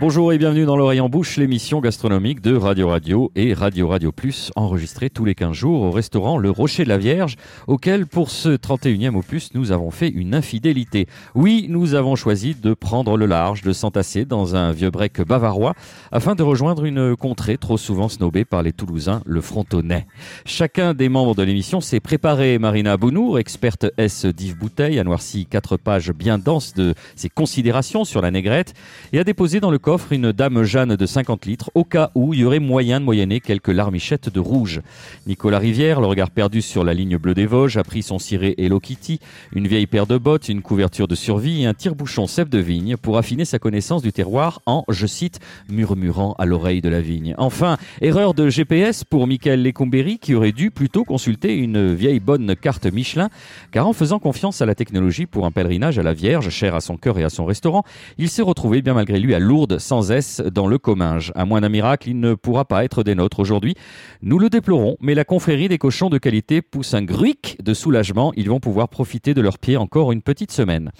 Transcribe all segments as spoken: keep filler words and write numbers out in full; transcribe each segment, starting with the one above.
Bonjour et bienvenue dans l'Oreille en Bouche, l'émission gastronomique de Radio Radio et Radio Radio Plus, enregistrée tous les quinze jours au restaurant Le Rocher de la Vierge, auquel pour ce trente et unième opus, nous avons fait une infidélité. Oui, nous avons choisi de prendre le large, de s'entasser dans un vieux break bavarois, afin de rejoindre une contrée trop souvent snobée par les Toulousains, le Frontonnais. Chacun des membres de l'émission s'est préparé. Marina Bounoure, experte S Dive Bouteille, a noirci quatre pages bien denses de ses considérations sur la Négrette et a déposé dans le offre une dame Jeanne de cinquante litres au cas où il y aurait moyen de moyenner quelques larmichettes de rouge. Nicolas Rivière, le regard perdu sur la ligne bleue des Vosges, a pris son ciré Hello Kitty, une vieille paire de bottes, une couverture de survie et un tire-bouchon cèpe de vigne pour affiner sa connaissance du terroir en, je cite, murmurant à l'oreille de la vigne. Enfin, erreur de G P S pour Mikael Lecumberry qui aurait dû plutôt consulter une vieille bonne carte Michelin, car en faisant confiance à la technologie pour un pèlerinage à la Vierge, cher à son cœur et à son restaurant, il s'est retrouvé bien malgré lui à Lourdes sans S dans le Comminges. À moins d'un miracle, il ne pourra pas être des nôtres aujourd'hui. Nous le déplorons, mais la confrérie des cochons de qualité pousse un gruic de soulagement. Ils vont pouvoir profiter de leurs pieds encore une petite semaine.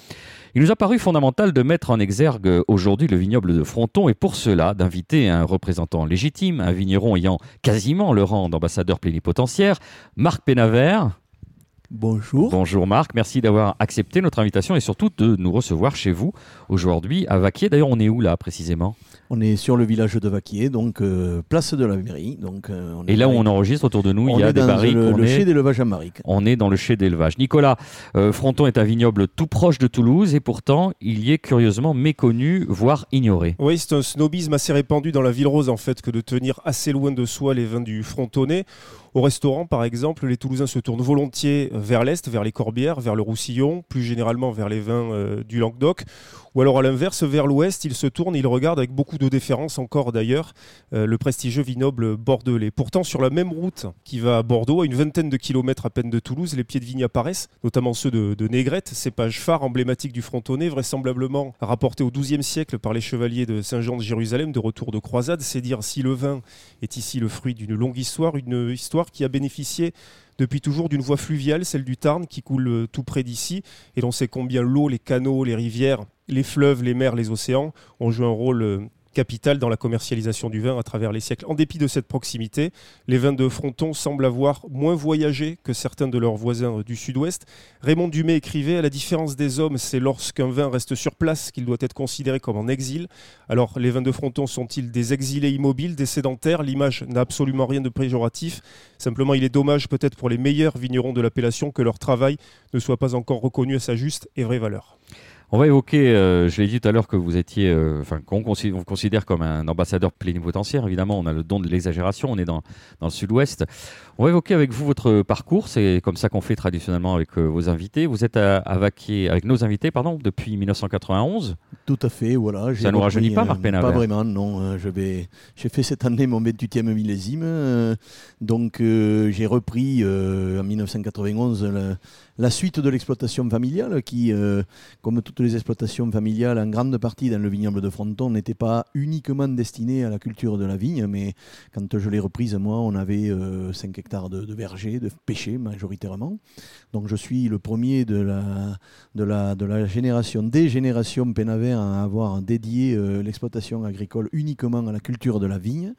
Il nous a paru fondamental de mettre en exergue aujourd'hui le vignoble de Fronton et pour cela d'inviter un représentant légitime, un vigneron ayant quasiment le rang d'ambassadeur plénipotentiaire, Marc Penavayre. Bonjour. Bonjour Marc, merci d'avoir accepté notre invitation et surtout de nous recevoir chez vous aujourd'hui à Vacquiers. D'ailleurs, on est où là précisément ? On est sur le village de Vacquiers, donc euh, place de la mairie. Donc, euh, on est et là où on enregistre, autour de nous, il y a des barriques. Le, on le est dans le chai d'élevage à Maric. On est dans le chai d'élevage. Nicolas, euh, Fronton est un vignoble tout proche de Toulouse et pourtant, il y est curieusement méconnu, voire ignoré. Oui, c'est un snobisme assez répandu dans la ville rose en fait, que de tenir assez loin de soi les vins du Frontonnais. Au restaurant, par exemple, les Toulousains se tournent volontiers vers l'Est, vers les Corbières, vers le Roussillon, plus généralement vers les vins euh, du Languedoc. Ou alors à l'inverse, vers l'Ouest, ils se tournent, ils regardent avec beaucoup de déférence encore d'ailleurs euh, le prestigieux vignoble bordelais. Pourtant, sur la même route qui va à Bordeaux, à une vingtaine de kilomètres à peine de Toulouse, les pieds de vigne apparaissent, notamment ceux de, de Négrette, cépage phare emblématique du Frontonnais, vraisemblablement rapporté au douzième siècle par les chevaliers de Saint-Jean de Jérusalem, de retour de croisade. C'est dire si le vin est ici le fruit d'une longue histoire, une histoire qui a bénéficié depuis toujours d'une voie fluviale, celle du Tarn, qui coule tout près d'ici. Et l'on sait combien l'eau, les canaux, les rivières, les fleuves, les mers, les océans ont joué un rôle capital dans la commercialisation du vin à travers les siècles. En dépit de cette proximité, les vins de Fronton semblent avoir moins voyagé que certains de leurs voisins du sud-ouest. Raymond Dumais écrivait « À la différence des hommes, c'est lorsqu'un vin reste sur place qu'il doit être considéré comme en exil. » Alors, les vins de Fronton sont-ils des exilés immobiles, des sédentaires ? L'image n'a absolument rien de péjoratif. Simplement, il est dommage peut-être pour les meilleurs vignerons de l'appellation que leur travail ne soit pas encore reconnu à sa juste et vraie valeur. On va évoquer, euh, je l'ai dit tout à l'heure, que vous étiez, euh, enfin, qu'on considère, on vous considère comme un ambassadeur plénipotentiaire. Évidemment, on a le don de l'exagération, on est dans, dans le sud-ouest. On va évoquer avec vous votre parcours, c'est comme ça qu'on fait traditionnellement avec euh, vos invités. Vous êtes à, à Vacquiers, avec nos invités, pardon, depuis mille neuf cent quatre-vingt-onze. Tout à fait, voilà. Ça ne nous rajeunit pas, Marc Penavayre ? Pas vraiment, non. Euh, je vais, j'ai fait cette année mon vingt-huitième millésime, euh, donc euh, j'ai repris euh, en mille neuf cent quatre-vingt-onze la, la suite de l'exploitation familiale qui, euh, comme toute les exploitations familiales, en grande partie dans le vignoble de Fronton, n'étaient pas uniquement destinées à la culture de la vigne, mais quand je l'ai reprise, moi, on avait euh, cinq hectares de, de vergers, de pêchers majoritairement. Donc je suis le premier de la, de la, de la génération, des générations Penavayre à avoir dédié euh, l'exploitation agricole uniquement à la culture de la vigne.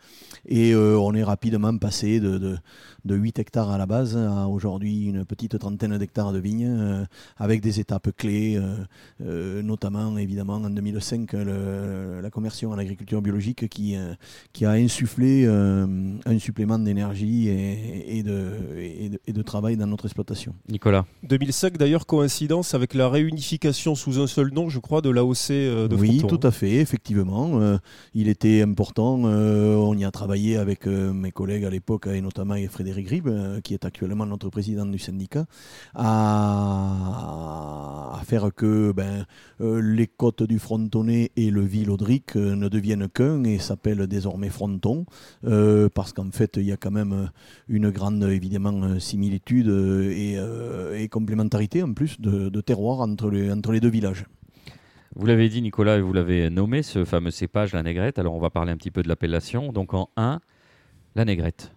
Et euh, on est rapidement passé de, de, de huit hectares à la base à aujourd'hui une petite trentaine d'hectares de vigne euh, avec des étapes clés, euh, euh, notamment évidemment en deux mille cinq le, la conversion à l'agriculture biologique qui, euh, qui a insufflé euh, un supplément d'énergie et, et, de, et, de, et de travail dans notre exploitation. Nicolas. deux mille cinq d'ailleurs, coïncidence avec la réunification sous un seul nom, je crois, de l'A O C de Fronton. Oui, tout à fait, effectivement. Euh, il était important, euh, on y a travaillé avec euh, mes collègues à l'époque et notamment Frédéric Ribbe, euh, qui est actuellement notre président du syndicat, à, à faire que ben, Euh, les côtes du Frontonnais et le Villaudric euh, ne deviennent qu'un et s'appellent désormais Fronton euh, parce qu'en fait il y a quand même une grande évidemment similitude et, euh, et complémentarité en plus de, de terroir entre les, entre les deux villages. Vous l'avez dit Nicolas et vous l'avez nommé ce fameux cépage, la Négrette. Alors on va parler un petit peu de l'appellation. Donc en un, la Négrette.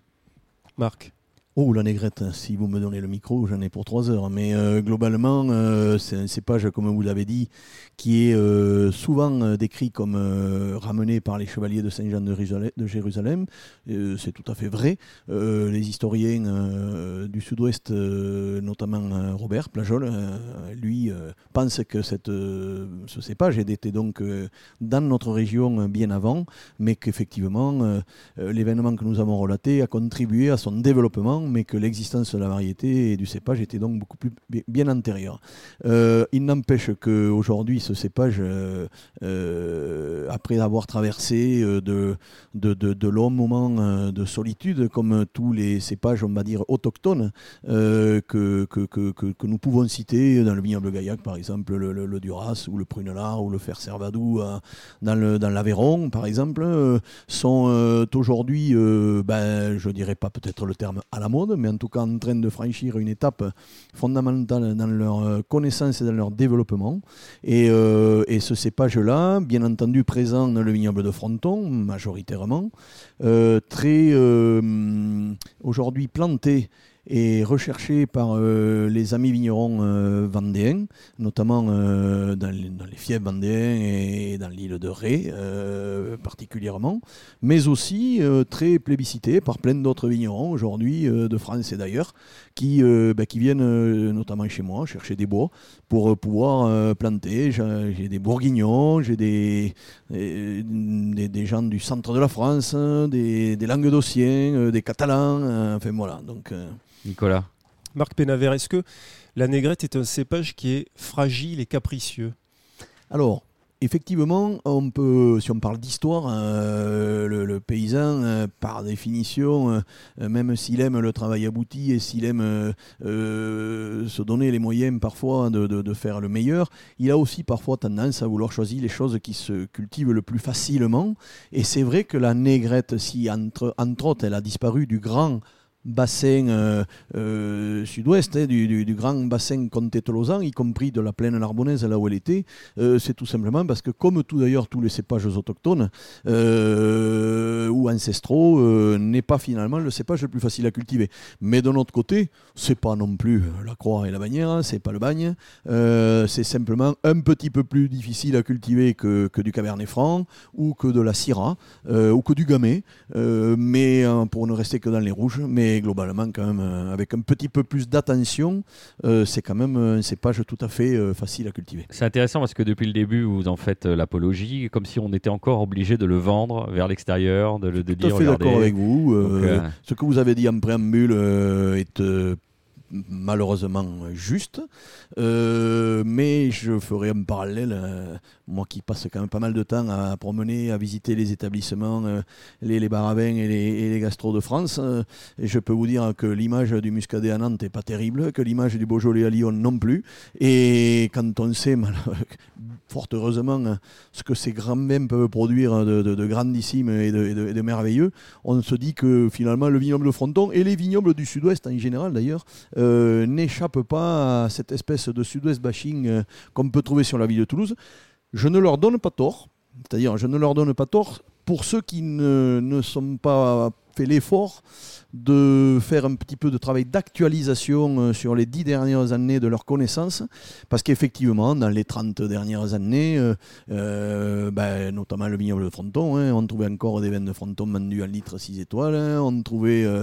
Marc. Oh, la Négrette, si vous me donnez le micro, j'en ai pour trois heures. Mais euh, globalement, euh, c'est un cépage, comme vous l'avez dit, qui est euh, souvent euh, décrit comme euh, ramené par les chevaliers de Saint-Jean de Jérusalem. Euh, c'est tout à fait vrai. Euh, les historiens euh, du sud-ouest, euh, notamment euh, Robert Plageoles, euh, lui, euh, pense que cette, euh, ce cépage était donc euh, dans notre région euh, bien avant, mais qu'effectivement, euh, l'événement que nous avons relaté a contribué à son développement, mais que l'existence de la variété et du cépage était donc beaucoup plus bien antérieure. Euh, il n'empêche qu'aujourd'hui, ce cépage, euh, euh, après avoir traversé de, de, de, de longs moments de solitude, comme tous les cépages, on va dire, autochtones, euh, que, que, que, que nous pouvons citer dans le vignoble Gaillac, par exemple, le, le, le Duras ou le Prunelard ou le Fer Servadou euh, dans, le, dans l'Aveyron, par exemple, euh, sont euh, aujourd'hui, euh, ben, je ne dirais pas peut-être le terme à la mode, mais en tout cas en train de franchir une étape fondamentale dans leur connaissance et dans leur développement. Et, euh, et ce cépage-là, bien entendu présent dans le vignoble de Fronton, majoritairement, euh, très euh, aujourd'hui planté et recherché par euh, les amis vignerons euh, vendéens, notamment euh, dans, les, dans les fiefs vendéens et dans l'île de Ré euh, particulièrement, mais aussi euh, très plébiscité par plein d'autres vignerons aujourd'hui euh, de France et d'ailleurs, qui, euh, bah, qui viennent euh, notamment chez moi chercher des bois pour euh, pouvoir euh, planter. J'ai, j'ai des bourguignons, j'ai des, des, des gens du centre de la France, des, des languedociens, euh, des catalans, euh, enfin voilà, donc... Euh, Nicolas. Marc Penavayre, est-ce que la Négrette est un cépage qui est fragile et capricieux ? Alors, effectivement, on peut, si on parle d'histoire, euh, le, le paysan, euh, par définition, euh, même s'il aime le travail abouti et s'il aime euh, euh, se donner les moyens parfois de, de, de faire le meilleur, il a aussi parfois tendance à vouloir choisir les choses qui se cultivent le plus facilement. Et c'est vrai que la Négrette, si entre, entre autres, elle a disparu du grand bassin euh, euh, sud-ouest, hein, du, du, du grand bassin comté-tolosan, y compris de la plaine narbonnaise là où elle était, euh, c'est tout simplement parce que, comme tout d'ailleurs tous les cépages autochtones euh, ou ancestraux, euh, n'est pas finalement le cépage le plus facile à cultiver. Mais d'un autre côté, c'est pas non plus la croix et la bannière, c'est pas le bagne, euh, c'est simplement un petit peu plus difficile à cultiver que, que du cabernet franc ou que de la syrah euh, ou que du gamay, euh, mais euh, pour ne rester que dans les rouges, mais et globalement, quand même, avec un petit peu plus d'attention, euh, c'est quand même un cépage tout à fait euh, facile à cultiver. C'est intéressant parce que depuis le début, vous en faites l'apologie, comme si on était encore obligé de le vendre vers l'extérieur, de le dire. Tout à fait d'accord avec vous. Euh, Donc, euh... Ce que vous avez dit en préambule euh, est euh, malheureusement juste, euh, mais je ferai un parallèle. Euh, moi qui passe quand même pas mal de temps à promener, à visiter les établissements, euh, les, les bars à vin et les, et les gastros de France, euh, et je peux vous dire que l'image du Muscadet à Nantes n'est pas terrible, que l'image du Beaujolais à Lyon non plus, et quand on sait, fort heureusement, ce que ces grands vins peuvent produire de, de, de grandissime et de, et, de, et de merveilleux, on se dit que finalement le vignoble de Fronton, et les vignobles du sud-ouest en général d'ailleurs, Euh, n'échappe pas à cette espèce de sud-ouest bashing euh, qu'on peut trouver sur la ville de Toulouse. Je ne leur donne pas tort, c'est-à-dire je ne leur donne pas tort pour ceux qui ne, ne sont pas fait l'effort de faire un petit peu de travail d'actualisation sur les dix dernières années de leurs connaissances, parce qu'effectivement, dans les trente dernières années, euh, euh, ben, notamment le vignoble de Fronton, hein, on trouvait encore des vins de Fronton vendus en litre six étoiles, hein, on trouvait euh,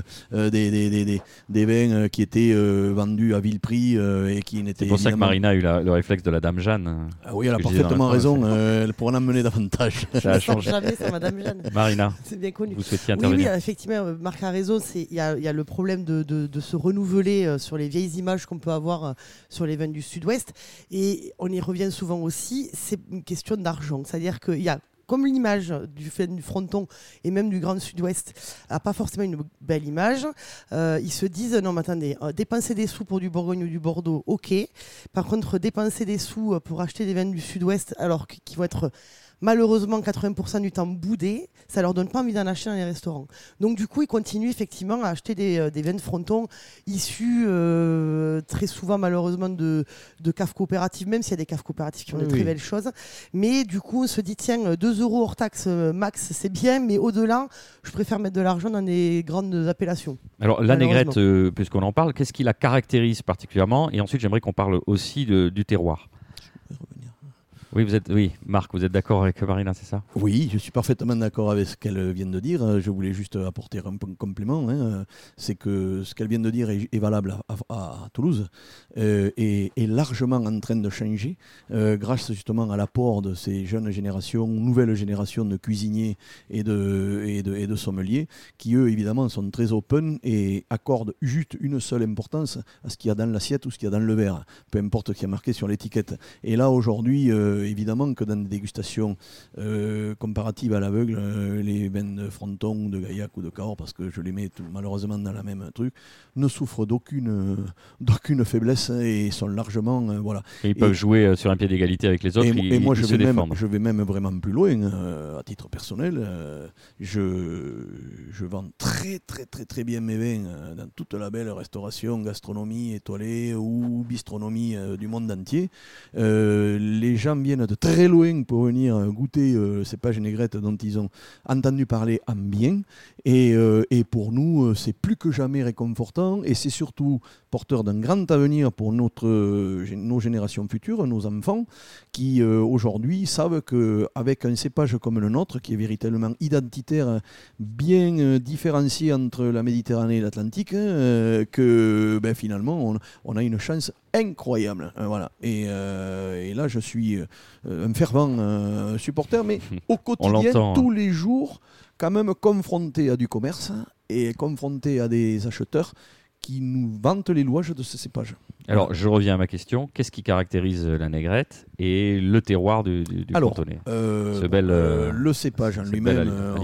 des, des, des, des, des vins qui étaient euh, vendus à vil prix euh, et qui n'étaient... C'est pour ça que Marina a eu la, le réflexe de la Dame Jeanne. Ah oui, elle a parfaitement raison, euh, elle pourra en amener davantage. Ça a changé. Sans Madame Jeanne. Marina, c'est bien connu. Vous souhaitiez intervenir ? Oui, oui, effectivement, Marc a raison, c'est Il y, y a le problème de, de, de se renouveler euh, sur les vieilles images qu'on peut avoir euh, sur les vins du sud-ouest. Et on y revient souvent aussi, c'est une question d'argent. C'est-à-dire qu'il y a, comme l'image du, du Fronton et même du Grand Sud-Ouest n'a pas forcément une belle image, euh, ils se disent, non mais attendez, euh, dépenser des sous pour du Bourgogne ou du Bordeaux, ok. Par contre, dépenser des sous pour acheter des vins du Sud-Ouest alors qu'ils vont être malheureusement quatre-vingts pour cent du temps boudés, ça leur donne pas envie d'en acheter dans les restaurants. Donc du coup, ils continuent effectivement à acheter des, des vins de Fronton issus euh, très souvent malheureusement de, de caves coopératives, même s'il y a des caves coopératives qui font oui, de très oui. belles choses. Mais du coup, on se dit, tiens, deux euros hors taxe max, c'est bien, mais au-delà, je préfère mettre de l'argent dans des grandes appellations. Alors la Négrette, euh, puisqu'on en parle, qu'est-ce qui la caractérise particulièrement ? Et ensuite, j'aimerais qu'on parle aussi de, du terroir. Oui, vous êtes, oui, Marc, vous êtes d'accord avec Marina, c'est ça ? Oui, je suis parfaitement d'accord avec ce qu'elle vient de dire. Je voulais juste apporter un complément. Hein. C'est que ce qu'elle vient de dire est, est valable à, à, à Toulouse euh, et est largement en train de changer euh, grâce justement à l'apport de ces jeunes générations, nouvelles générations de cuisiniers et de, et de, et de sommeliers qui, eux, évidemment, sont très open et accordent juste une seule importance à ce qu'il y a dans l'assiette ou ce qu'il y a dans le verre, peu importe ce qui est marqué sur l'étiquette. Et là, aujourd'hui... Euh, évidemment que dans des dégustations euh, comparatives à l'aveugle, euh, les vins de Fronton, de Gaillac ou de Cahors, parce que je les mets tout, malheureusement dans la même truc, ne souffrent d'aucune, euh, d'aucune faiblesse et sont largement... Euh, voilà. Et ils peuvent et, jouer euh, sur un pied d'égalité avec les autres, et, ils, et moi, ils je se vais défendent. Même, je vais même vraiment plus loin, euh, à titre personnel. Euh, je, je vends très très très très bien mes vins euh, dans toute la belle restauration, gastronomie étoilée ou bistronomie euh, du monde entier. Euh, les gens viennent de très loin pour venir goûter euh, ces pages Négrette dont ils ont entendu parler en bien et, euh, et pour nous euh, c'est plus que jamais réconfortant et c'est surtout porteur d'un grand avenir pour notre, euh, nos générations futures, nos enfants qui euh, aujourd'hui savent qu'avec un cépage comme le nôtre qui est véritablement identitaire, bien euh, différencié entre la Méditerranée et l'Atlantique, euh, que ben, finalement on, on a une chance incroyable, euh, voilà. Et, euh, et là je suis euh, un fervent euh, supporter, mais au quotidien, tous les jours, quand même confronté à du commerce et confronté à des acheteurs qui nous vantent les louages de ce cépage. Alors, je reviens à ma question. Qu'est-ce qui caractérise la Négrette et le terroir du, du, du Frontonnet euh, euh, Le cépage en lui-même, euh,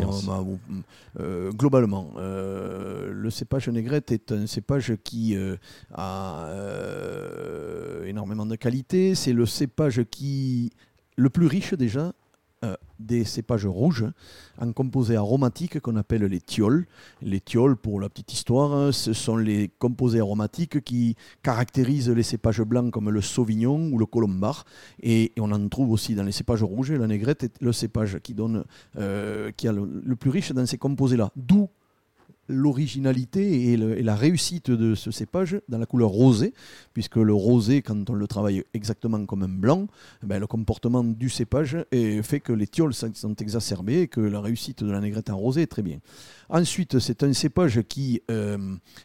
euh, globalement, euh, le cépage Négrette est un cépage qui euh, a euh, énormément de qualité. C'est le cépage qui le plus riche déjà, Euh, des cépages rouges en composés aromatiques qu'on appelle les thiols. Les thiols, pour la petite histoire, ce sont les composés aromatiques qui caractérisent les cépages blancs comme le Sauvignon ou le Colombard, et, et on en trouve aussi dans les cépages rouges. La Négrette est le cépage qui donne, euh, qui a le, le plus riche dans ces composés-là, d'où l'originalité et, le, et la réussite de ce cépage dans la couleur rosée, puisque le rosé, quand on le travaille exactement comme un blanc, ben le comportement du cépage est, fait que les thiols sont exacerbés et que la réussite de la Négrette en rosé est très bien. Ensuite, c'est un cépage qui, euh,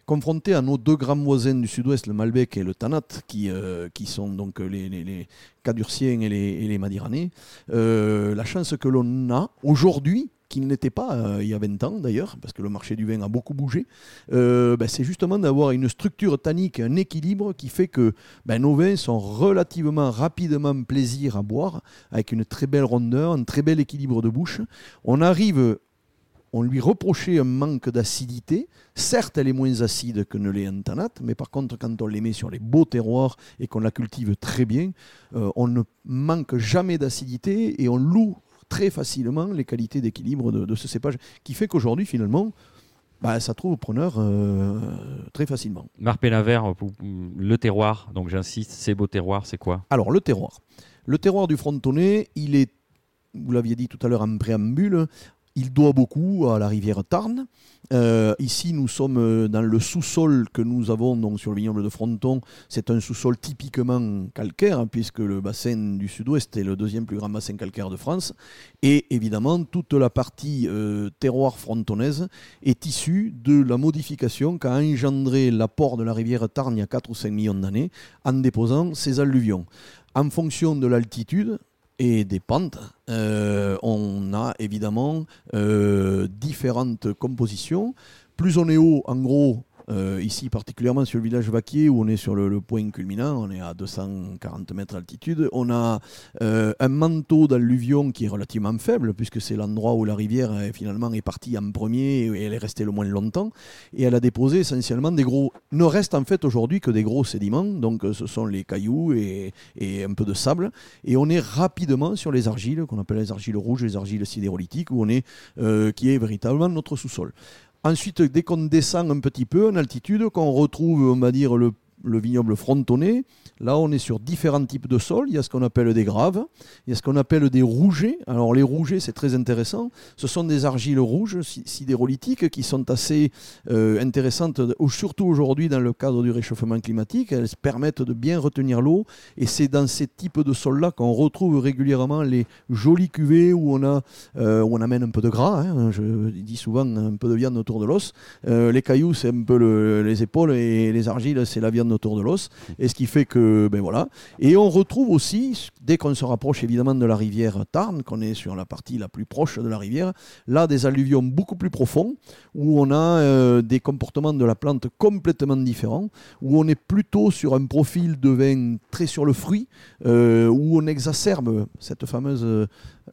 confronté à nos deux grands voisins du sud-ouest, le Malbec et le Tanat, qui, euh, qui sont donc les, les, les Cadurciens et les, et les Madiranais, euh, la chance que l'on a aujourd'hui, qui n'était pas euh, il y a vingt ans d'ailleurs, parce que le marché du vin a beaucoup bougé, euh, ben, c'est justement d'avoir une structure tannique, un équilibre qui fait que ben, nos vins sont relativement rapidement plaisir à boire, avec une très belle rondeur, un très bel équilibre de bouche. On arrive, on lui reprochait un manque d'acidité. Certes, elle est moins acide que ne l'est un Tanat, mais par contre, quand on les met sur les beaux terroirs et qu'on la cultive très bien, euh, on ne manque jamais d'acidité et on loue très facilement les qualités d'équilibre de, de ce cépage, qui fait qu'aujourd'hui, finalement, bah, ça trouve preneur euh, très facilement. Marc Penavayre, le terroir, donc j'insiste, ces beaux terroirs, c'est quoi ? Alors, le terroir. Le terroir du Frontonnet, il est, vous l'aviez dit tout à l'heure en préambule, il doit beaucoup à la rivière Tarn. Euh, ici, nous sommes dans le sous-sol que nous avons donc, sur le vignoble de Fronton. C'est un sous-sol typiquement calcaire, puisque le bassin du sud-ouest est le deuxième plus grand bassin calcaire de France. Et évidemment, toute la partie euh, terroir frontonnaise est issue de la modification qu'a engendré l'apport de la rivière Tarn il y a quatre ou cinq millions d'années en déposant ses alluvions. En fonction de l'altitude et des pentes, euh, on a évidemment euh, différentes compositions. Plus on est haut, en gros, Euh, ici, particulièrement sur le village Vacquiers, où on est sur le, le point culminant, on est à deux cent quarante mètres d'altitude. On a euh, un manteau d'alluvion qui est relativement faible, puisque c'est l'endroit où la rivière euh, finalement est partie en premier et elle est restée le moins longtemps. Et elle a déposé essentiellement des gros... Il ne reste en fait aujourd'hui que des gros sédiments, donc ce sont les cailloux et, et un peu de sable. Et on est rapidement sur les argiles, qu'on appelle les argiles rouges, les argiles sidérolithiques, où on est, euh, qui est véritablement notre sous-sol. Ensuite, dès qu'on descend un petit peu en altitude, qu'on retrouve, on va dire, le, le vignoble frontonné, là, on est sur différents types de sols. Il y a ce qu'on appelle des graves, il y a ce qu'on appelle des rougets. Alors, les rougets, c'est très intéressant. Ce sont des argiles rouges sidérolithiques qui sont assez euh, intéressantes, surtout aujourd'hui dans le cadre du réchauffement climatique. Elles permettent de bien retenir l'eau. Et c'est dans ces types de sols-là qu'on retrouve régulièrement les jolies cuvées où on, a, euh, où on amène un peu de gras. Hein. Je dis souvent un peu de viande autour de l'os. Euh, les cailloux, c'est un peu le, les épaules et les argiles, c'est la viande autour de l'os. Et ce qui fait que Ben voilà. Et on retrouve aussi, dès qu'on se rapproche évidemment de la rivière Tarn, qu'on est sur la partie la plus proche de la rivière, là des alluvions beaucoup plus profonds, où on a euh, des comportements de la plante complètement différents, où on est plutôt sur un profil de vin très sur le fruit, euh, où on exacerbe cette fameuse euh,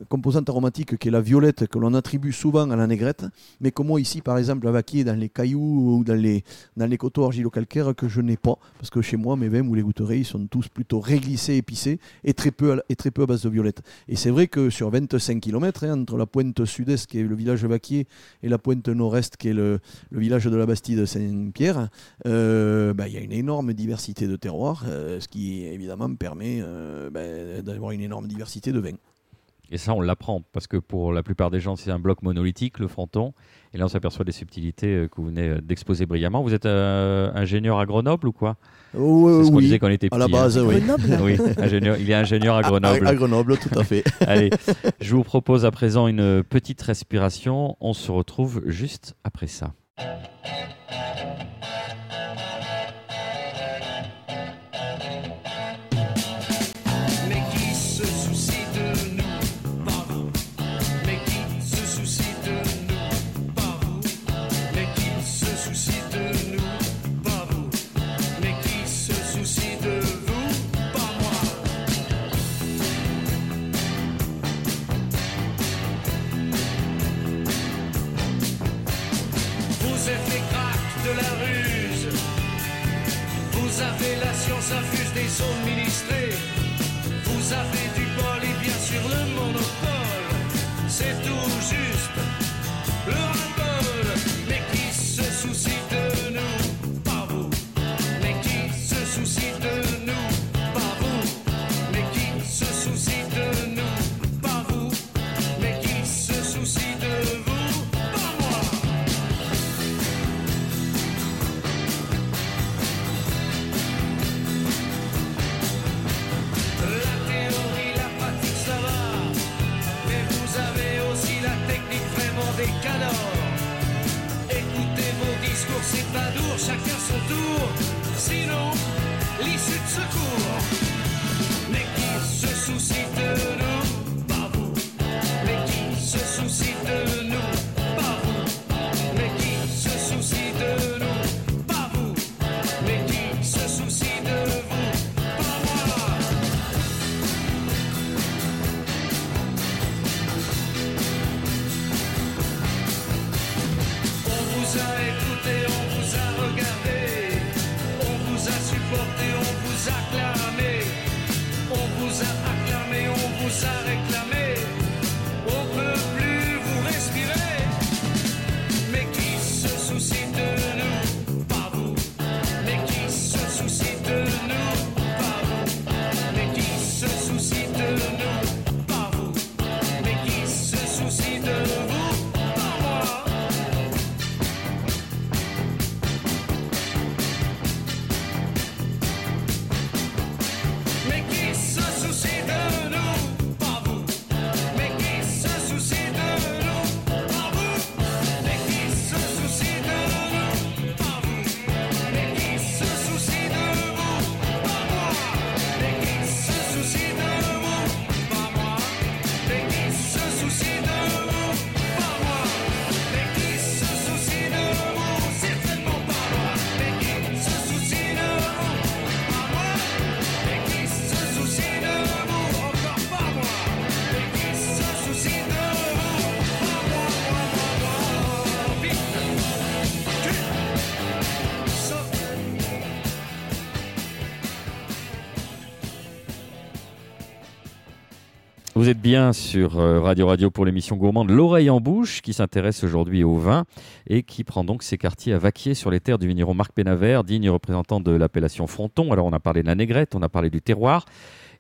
composante aromatique qui est la violette, que l'on attribue souvent à la négrette, mais que moi ici par exemple à Vacquiers, dans les cailloux ou dans les, dans les coteaux argilo-calcaires, que je n'ai pas, parce que chez moi mes vins, vous les goûterez, sont tous plutôt réglissés, épicés et très peu, et très peu à base de violette. Et c'est vrai que sur vingt-cinq kilomètres, hein, entre la pointe sud-est qui est le village Vacquiers et la pointe nord-est qui est le, le village de la Bastide Saint-Pierre, euh, bah, y a une énorme diversité de terroirs, euh, ce qui évidemment permet euh, bah, d'avoir une énorme diversité de vins. Et ça, on l'apprend, parce que pour la plupart des gens, c'est un bloc monolithique, le Fronton. Et là, on s'aperçoit des subtilités que vous venez d'exposer brillamment. Vous êtes euh, ingénieur à Grenoble ou quoi ? Oh, c'est ce qu'on oui. disait quand on était petit. À la base, hein. oui. oui ingénieur, il est ingénieur à Grenoble. À, à, à Grenoble, tout à fait. Allez, je vous propose à présent une petite respiration. On se retrouve juste après ça. Vous êtes bien sur Radio Radio pour l'émission gourmande L'Oreille en Bouche qui s'intéresse aujourd'hui au vin et qui prend donc ses quartiers à Vacquiers sur les terres du vigneron Marc Penavayre, digne représentant de l'appellation Fronton. Alors on a parlé de la Négrette, on a parlé du terroir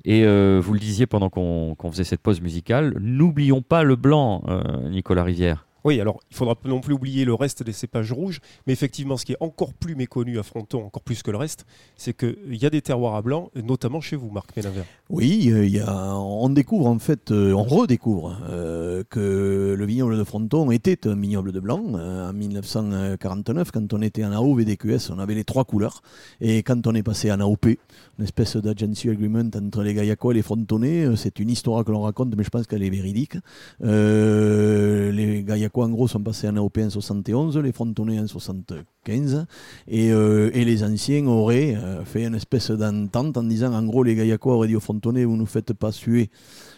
et euh, vous le disiez pendant qu'on, qu'on faisait cette pause musicale, n'oublions pas le blanc, euh, Nicolas Rivière. Oui, alors il ne faudra pas non plus oublier le reste des cépages rouges, mais effectivement ce qui est encore plus méconnu à Fronton, encore plus que le reste, c'est qu'il y a des terroirs à blanc, notamment chez vous, Marc Penavayre. Oui, y a, on découvre en fait, on redécouvre euh, que le vignoble de Fronton était un vignoble de blanc. En dix-neuf cent quarante-neuf, quand on était en A O V D Q S, on avait les trois couleurs, et quand on est passé en A O P, une espèce d'agency agreement entre les Gaillacois et les Frontonais, c'est une histoire que l'on raconte, mais je pense qu'elle est véridique. Euh, les Gaillacois quoi, en gros, sont passés en A O P en soixante et onze, les Frontonnais en soixante-quinze, et, euh, et les anciens auraient euh, fait une espèce d'entente en disant, en gros, les Gaillacois auraient dit aux Frontonnais, vous ne nous faites pas suer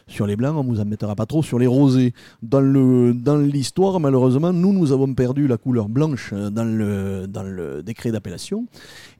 sur les blancs, on ne vous en mettra pas trop sur les rosés. Dans, le, dans l'histoire, malheureusement, nous, nous avons perdu la couleur blanche dans le, dans le décret d'appellation,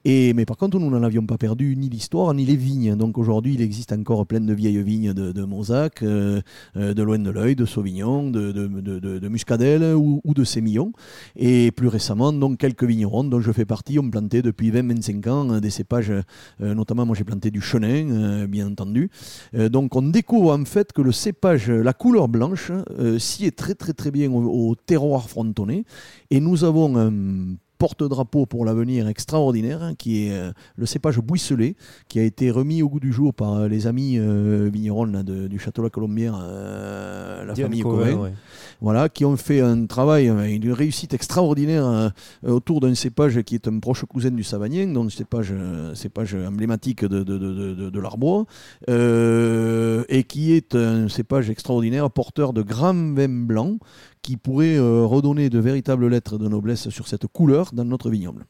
et, mais par contre, nous n'en avions pas perdu ni l'histoire, ni les vignes. Donc aujourd'hui, il existe encore plein de vieilles vignes de, de Mozac, euh, de Loing-de-l'Œil, de Sauvignon, de, de, de, de, de Muscadet, Ou, ou de Sémillon, et plus récemment donc quelques vignerons dont je fais partie ont planté depuis vingt à vingt-cinq ans des cépages, euh, notamment moi j'ai planté du chenin, euh, bien entendu, euh, donc on découvre en fait que le cépage, la couleur blanche euh, s'y est très très très bien au, au terroir frontonné, et nous avons un euh, porte-drapeau pour l'avenir extraordinaire, hein, qui est euh, le cépage buisselé, qui a été remis au goût du jour par euh, les amis euh, vignerons là, de, du château La Colombière, euh, la Diane famille Covain, ouais. Voilà, qui ont fait un travail, une réussite extraordinaire euh, autour d'un cépage qui est un proche cousin du Savagnin, donc cépage, euh, cépage emblématique de, de, de, de, de l'Arbois, euh, et qui est un cépage extraordinaire, porteur de grands vins blancs, qui pourrait euh, redonner de véritables lettres de noblesse sur cette couleur dans notre vignoble.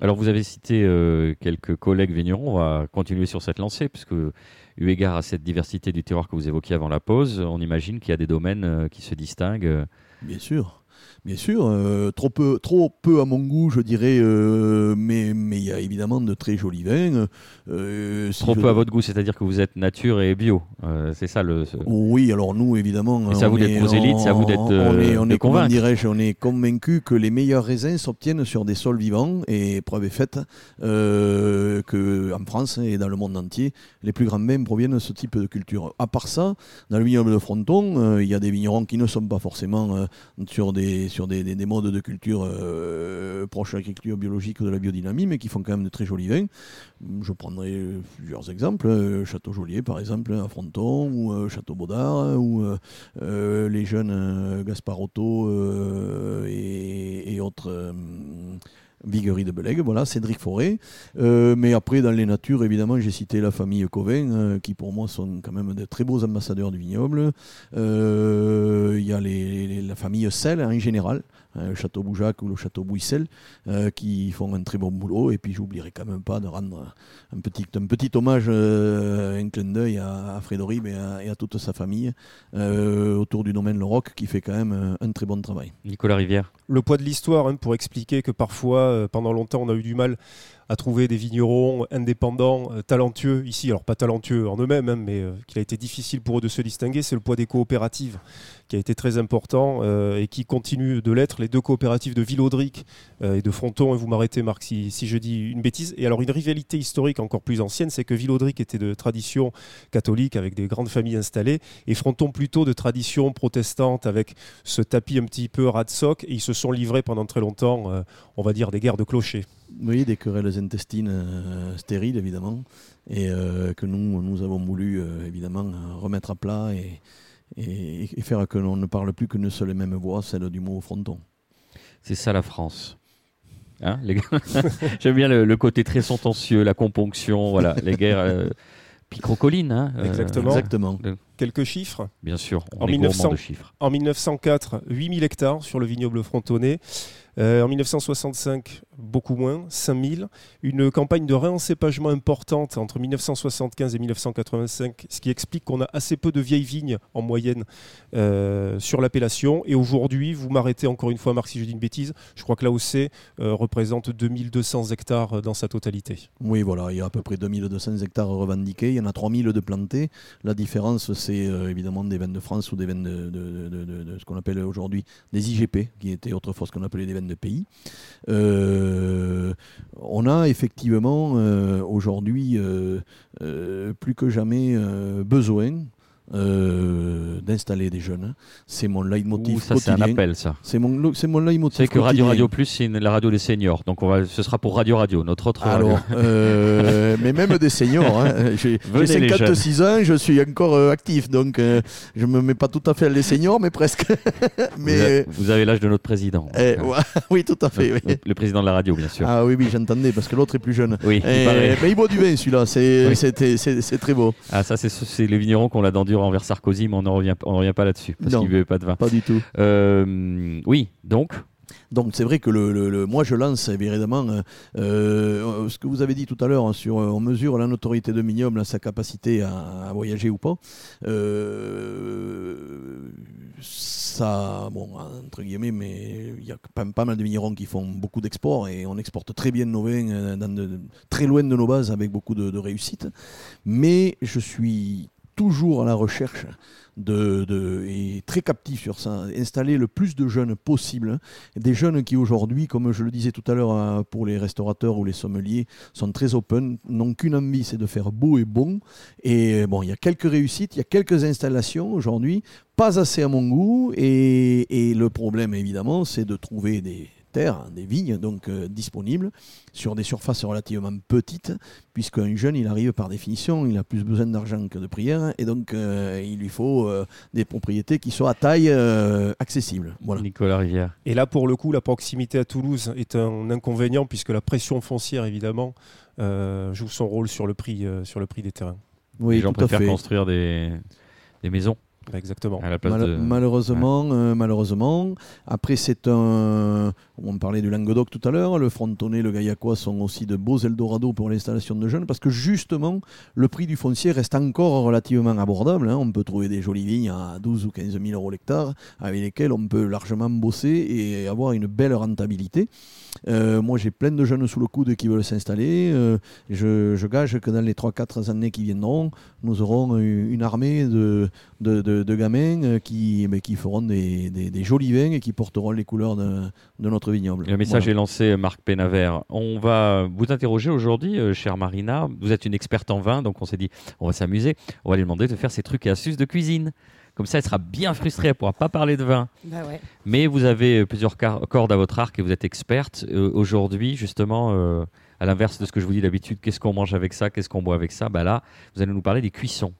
Alors vous avez cité euh, quelques collègues vignerons, on va continuer sur cette lancée, puisque eu égard à cette diversité du terroir que vous évoquiez avant la pause, on imagine qu'il y a des domaines euh, qui se distinguent. Bien sûr. Bien sûr, euh, trop peu, trop peu à mon goût, je dirais, euh, mais mais il y a évidemment de très jolis vins. Euh, si trop peu je... à votre goût, c'est-à-dire que vous êtes nature et bio, euh, c'est ça le. Ce... Oui, alors nous évidemment. Et c'est à vous d'être prosélite, c'est à vous d'être. On est, on est comment dirais-je, on est convaincu que les meilleurs raisins s'obtiennent sur des sols vivants, et preuve est faite euh, que en France et dans le monde entier, les plus grands vins proviennent de ce type de culture. À part ça, dans le vignoble de Fronton, il euh, y a des vignerons qui ne sont pas forcément euh, sur des sur des, des, des modes de culture euh, proche de l'agriculture biologique ou de la biodynamie, mais qui font quand même de très jolis vins. Je prendrai plusieurs exemples, euh, Château Joliet par exemple, à Fronton, ou euh, Château Baudard, ou euh, euh, les jeunes euh, Gasparotto euh, et, et autres... Euh, Viguerie de Belègue, voilà, Cédric Forêt. Euh, mais après, dans les natures, évidemment, j'ai cité la famille Covain, euh, qui pour moi sont quand même de très beaux ambassadeurs du vignoble. Il euh, y a les, les, la famille Selle en général, hein, le château Boujac ou le château Bouissel, euh, qui font un très bon boulot. Et puis, j'oublierai quand même pas de rendre un petit, un petit hommage, euh, un clin d'œil à, à Frédéric Ribbe et, et à toute sa famille euh, autour du domaine Le Roc, qui fait quand même un très bon travail. Nicolas Rivière. Le poids de l'histoire, hein, pour expliquer que parfois, pendant longtemps, on a eu du mal à trouver des vignerons indépendants, euh, talentueux ici, alors pas talentueux en eux-mêmes, hein, mais euh, qu'il a été difficile pour eux de se distinguer. C'est le poids des coopératives qui a été très important euh, et qui continue de l'être. Les deux coopératives de Villaudric euh, et de Fronton, et vous m'arrêtez Marc si, si je dis une bêtise. Et alors une rivalité historique encore plus ancienne, c'est que Villaudric était de tradition catholique avec des grandes familles installées, et Fronton plutôt de tradition protestante avec ce tapis un petit peu ras de soc, et ils se sont livrés pendant très longtemps, euh, on va dire, des guerres de clochers. Oui, des querelles intestines euh, stériles évidemment, et euh, que nous, nous avons voulu euh, évidemment remettre à plat et, et, et faire que l'on ne parle plus qu'une seule et même voix, celle du mot Fronton. C'est ça la France. Hein, les gars. J'aime bien le, le côté très sentencieux, la componction, voilà, les guerres... Euh... Picrocolline, hein, euh, exactement. exactement. Quelques chiffres. Bien sûr, on en est gourmand de chiffres. En mille neuf cent quatre, huit mille hectares sur le vignoble frontonné. Euh, en mille neuf cent soixante-cinq, beaucoup moins, cinq mille. Une campagne de réencépagement importante entre mille neuf cent soixante-quinze et mille neuf cent quatre-vingt-cinq, ce qui explique qu'on a assez peu de vieilles vignes en moyenne euh, sur l'appellation. Et aujourd'hui, vous m'arrêtez encore une fois, Marc, si je dis une bêtise, je crois que l'A O C euh, représente deux mille deux cents hectares dans sa totalité. Oui, voilà, il y a à peu près deux mille deux cents hectares revendiqués, il y en a trois mille de plantés. La différence, c'est euh, évidemment des vins de France ou des vins de, de, de, de, de, de ce qu'on appelle aujourd'hui des I G P, qui étaient autrefois ce qu'on appelait des vins de pays. Euh, Euh, on a effectivement euh, aujourd'hui euh, euh, plus que jamais euh, besoin euh, d'installer des jeunes. C'est mon leitmotiv Ouh, ça quotidien. C'est un appel, ça. C'est mon, c'est mon leitmotiv C'est que quotidien. Radio Radio Plus, c'est une, la radio des seniors. Donc on va, ce sera pour Radio Radio, notre autre radio. Alors, euh, mais même des seniors. Hein. J'ai, j'ai cinquante-six ans, je suis encore euh, actif. Donc euh, je ne me mets pas tout à fait à les seniors, mais presque. mais, vous, a, euh, vous avez l'âge de notre président. Euh, ouais, oui, tout à fait. Le, oui. le président de la radio, bien sûr. Ah oui, oui, j'entendais, parce que l'autre est plus jeune. Oui, euh, il, mais il boit du vin, celui-là. C'est, oui. c'est, c'est, c'est très beau. Ah, ça, c'est, c'est les vignerons qu'on l'a dans envers Sarkozy, mais on ne revient, revient pas là-dessus parce non, qu'il ne buvait pas de vin. Pas du tout. Euh, oui, donc Donc c'est vrai que le, le, le, moi je lance évidemment euh, ce que vous avez dit tout à l'heure sur on mesure la notoriété de Minium, sa capacité à, à voyager ou pas. Euh, ça, bon, entre guillemets, mais il y a pas, pas mal de vignerons qui font beaucoup d'exports et on exporte très bien nos vins dans de, très loin de nos bases avec beaucoup de, de réussite. Mais je suis toujours à la recherche de, de, et très captif sur ça, installer le plus de jeunes possible, des jeunes qui aujourd'hui, comme je le disais tout à l'heure pour les restaurateurs ou les sommeliers, sont très open, n'ont qu'une envie, c'est de faire beau et bon. Et bon, il y a quelques réussites, il y a quelques installations aujourd'hui, pas assez à mon goût, et, et le problème évidemment, c'est de trouver des des vignes donc euh, disponibles sur des surfaces relativement petites, puisqu'un jeune, il arrive par définition, il a plus besoin d'argent que de prière, et donc euh, il lui faut euh, des propriétés qui soient à taille euh, accessible. Voilà. Nicolas Rivière. Et là, pour le coup, la proximité à Toulouse est un inconvénient, puisque la pression foncière, évidemment, euh, joue son rôle sur le prix, euh, sur le prix des terrains. Oui, les gens préfèrent fait. construire des, des maisons. Exactement. À la place Mal- de... Malheureusement, ouais. euh, malheureusement. Après, c'est un. On parlait du Languedoc tout à l'heure. Le Frontonais, le Gaillacois sont aussi de beaux Eldorado pour l'installation de jeunes, parce que justement, le prix du foncier reste encore relativement abordable. Hein. On peut trouver des jolies vignes à douze ou quinze mille euros l'hectare, avec lesquelles on peut largement bosser et avoir une belle rentabilité. Euh, moi, j'ai plein de jeunes sous le coude qui veulent s'installer. Euh, je, je gage que dans les trois à quatre années qui viendront, nous aurons une armée de, de, de de gamins qui, mais qui feront des, des, des jolis vins et qui porteront les couleurs de, de notre vignoble. Le message voilà. est lancé, Marc Penavayre. On va vous interroger aujourd'hui, euh, chère Marina. Vous êtes une experte en vin, donc on s'est dit, on va s'amuser. On va lui demander de faire ses trucs et astuces de cuisine. Comme ça, elle sera bien frustrée, elle ne pourra pas parler de vin. Bah ouais. Mais vous avez plusieurs car- cordes à votre arc et vous êtes experte. Euh, aujourd'hui, justement, euh, à l'inverse de ce que je vous dis d'habitude, qu'est-ce qu'on mange avec ça, qu'est-ce qu'on boit avec ça, bah là, vous allez nous parler des cuissons.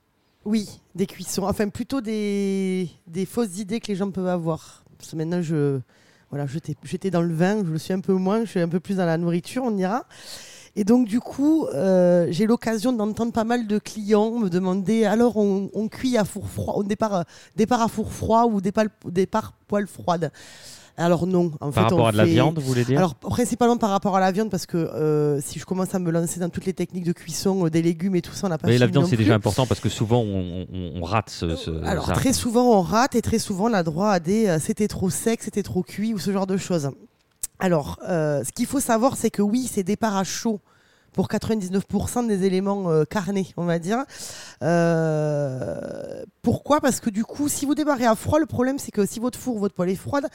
Oui, des cuissons. Enfin, plutôt des, des fausses idées que les gens peuvent avoir. Parce que maintenant, je, voilà, j'étais, j'étais dans le vin, je le suis un peu moins, je suis un peu plus dans la nourriture, on ira. Et donc, du coup, euh, j'ai l'occasion d'entendre pas mal de clients me demander « Alors, on, on cuit à four froid, on départ, départ à four froid ou départ, départ poêle froide ?» Alors non, en par fait, rapport on à de fait... la viande, vous voulez dire ? Alors principalement par rapport à la viande, parce que euh, si je commence à me lancer dans toutes les techniques de cuisson euh, des légumes et tout ça, on n'a pas. Mais la viande, c'est plus. Déjà important parce que souvent on, on, on rate. Ce, ce Alors ça. Très souvent on rate et très souvent on a droit à des euh, c'était trop sec, c'était trop cuit ou ce genre de choses. Alors euh, ce qu'il faut savoir, c'est que oui, c'est départ à chaud pour quatre-vingt-dix-neuf pour cent des éléments euh, carnés, on va dire. Euh, pourquoi ? Parce que du coup, si vous démarrez à froid, le problème, c'est que si votre four ou votre poêle est froide,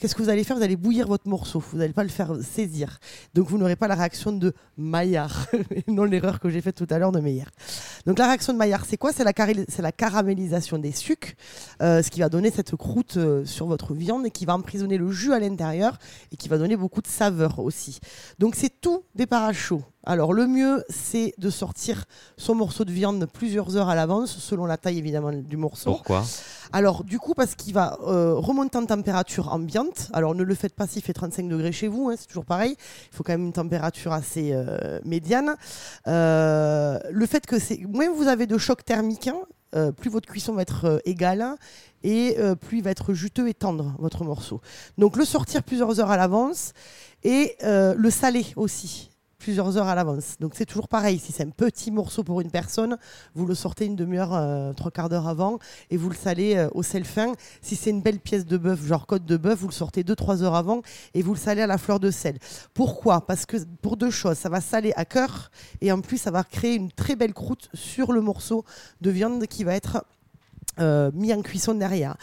qu'est-ce que vous allez faire ? Vous allez bouillir votre morceau, vous n'allez pas le faire saisir. Donc, vous n'aurez pas la réaction de Maillard, non l'erreur que j'ai faite tout à l'heure de Maillard. Donc, la réaction de Maillard, c'est quoi ? c'est la, carré- c'est la caramélisation des sucres, euh, ce qui va donner cette croûte euh, sur votre viande et qui va emprisonner le jus à l'intérieur et qui va donner beaucoup de saveur aussi. Donc, c'est tout départ à chaud. Alors le mieux, c'est de sortir son morceau de viande plusieurs heures à l'avance, selon la taille évidemment du morceau. Pourquoi ? Alors du coup, parce qu'il va euh, remonter en température ambiante. Alors ne le faites pas s'il fait trente-cinq degrés chez vous, hein, c'est toujours pareil. Il faut quand même une température assez euh, médiane. Euh, le fait que c'est moins vous avez de choc thermique, hein, euh, plus votre cuisson va être euh, égale et euh, plus il va être juteux et tendre, votre morceau. Donc le sortir plusieurs heures à l'avance et euh, le saler aussi plusieurs heures à l'avance. Donc c'est toujours pareil, si c'est un petit morceau pour une personne, vous le sortez une demi-heure, euh, trois quarts d'heure avant et vous le salez euh, au sel fin. Si c'est une belle pièce de bœuf, genre côte de bœuf, vous le sortez deux, trois heures avant et vous le salez à la fleur de sel. Pourquoi ? Parce que pour deux choses, ça va saler à cœur et en plus ça va créer une très belle croûte sur le morceau de viande qui va être Euh, mis en cuisson derrière.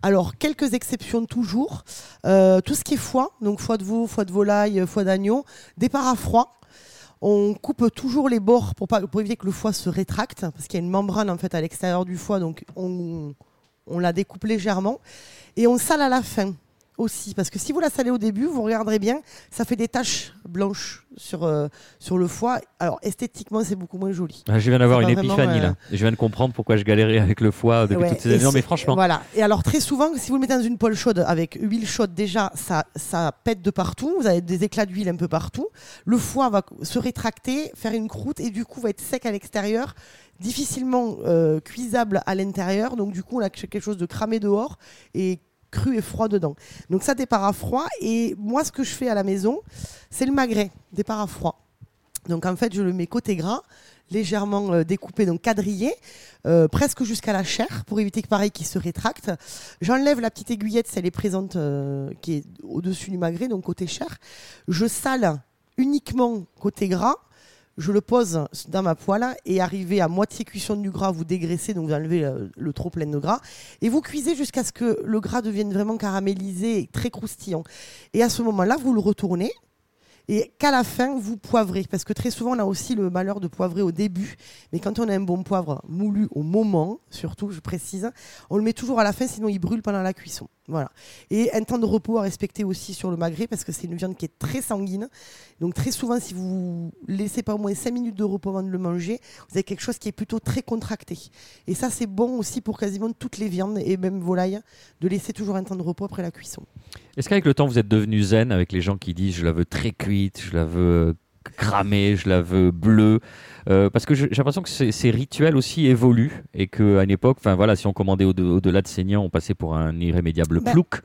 Alors, quelques exceptions toujours. Euh, tout ce qui est foie, donc foie de veau, foie de volaille, foie d'agneau, départ à froid. On coupe toujours les bords pour, pas, pour éviter que le foie se rétracte, parce qu'il y a une membrane en fait, à l'extérieur du foie, donc on, on la découpe légèrement. Et on sale à la fin aussi, parce que si vous la salez au début, vous regarderez bien, ça fait des taches blanches sur, euh, sur le foie. Alors esthétiquement, c'est beaucoup moins joli. Ah, je viens d'avoir une épiphanie vraiment, euh... là. Je viens de comprendre pourquoi je galérais avec le foie depuis ouais, toutes ces années. Non, mais franchement. Voilà. Et alors très souvent, si vous le mettez dans une poêle chaude avec huile chaude, déjà ça, ça pète de partout. Vous avez des éclats d'huile un peu partout. Le foie va se rétracter, faire une croûte et du coup va être sec à l'extérieur, difficilement euh, cuisable à l'intérieur. Donc du coup, on a quelque chose de cramé dehors et cru et froid dedans. Donc ça, départ à froid. Et moi, ce que je fais à la maison, c'est le magret, départ à froid. Donc en fait, je le mets côté gras, légèrement euh, découpé, donc quadrillé, euh, presque jusqu'à la chair, pour éviter que pareil, qu'il se rétracte. J'enlève la petite aiguillette, si elle est présente, euh, qui est au-dessus du magret, donc côté chair. Je sale uniquement côté gras. Je le pose dans ma poêle et arrivé à moitié cuisson du gras, vous dégraissez, donc vous enlevez le, le trop plein de gras et vous cuisez jusqu'à ce que le gras devienne vraiment caramélisé et très croustillant. Et à ce moment-là, vous le retournez et qu'à la fin, vous poivrez. Parce que très souvent, on a aussi le malheur de poivrer au début. Mais quand on a un bon poivre moulu au moment, surtout, je précise, on le met toujours à la fin, sinon il brûle pendant la cuisson. Voilà. Et un temps de repos à respecter aussi sur le magret, parce que c'est une viande qui est très sanguine. Donc très souvent, si vous laissez pas au moins cinq minutes de repos avant de le manger, vous avez quelque chose qui est plutôt très contracté. Et ça, c'est bon aussi pour quasiment toutes les viandes, et même volailles, de laisser toujours un temps de repos après la cuisson. Est-ce qu'avec le temps, vous êtes devenu zen avec les gens qui disent « je la veux très cuite, je la veux cramée, je la veux bleue » Euh, parce que je, j'ai l'impression que ces, ces rituels aussi évoluent et qu'à une époque, enfin voilà, si on commandait au de, au-delà de saignant, on passait pour un irrémédiable ben, plouc.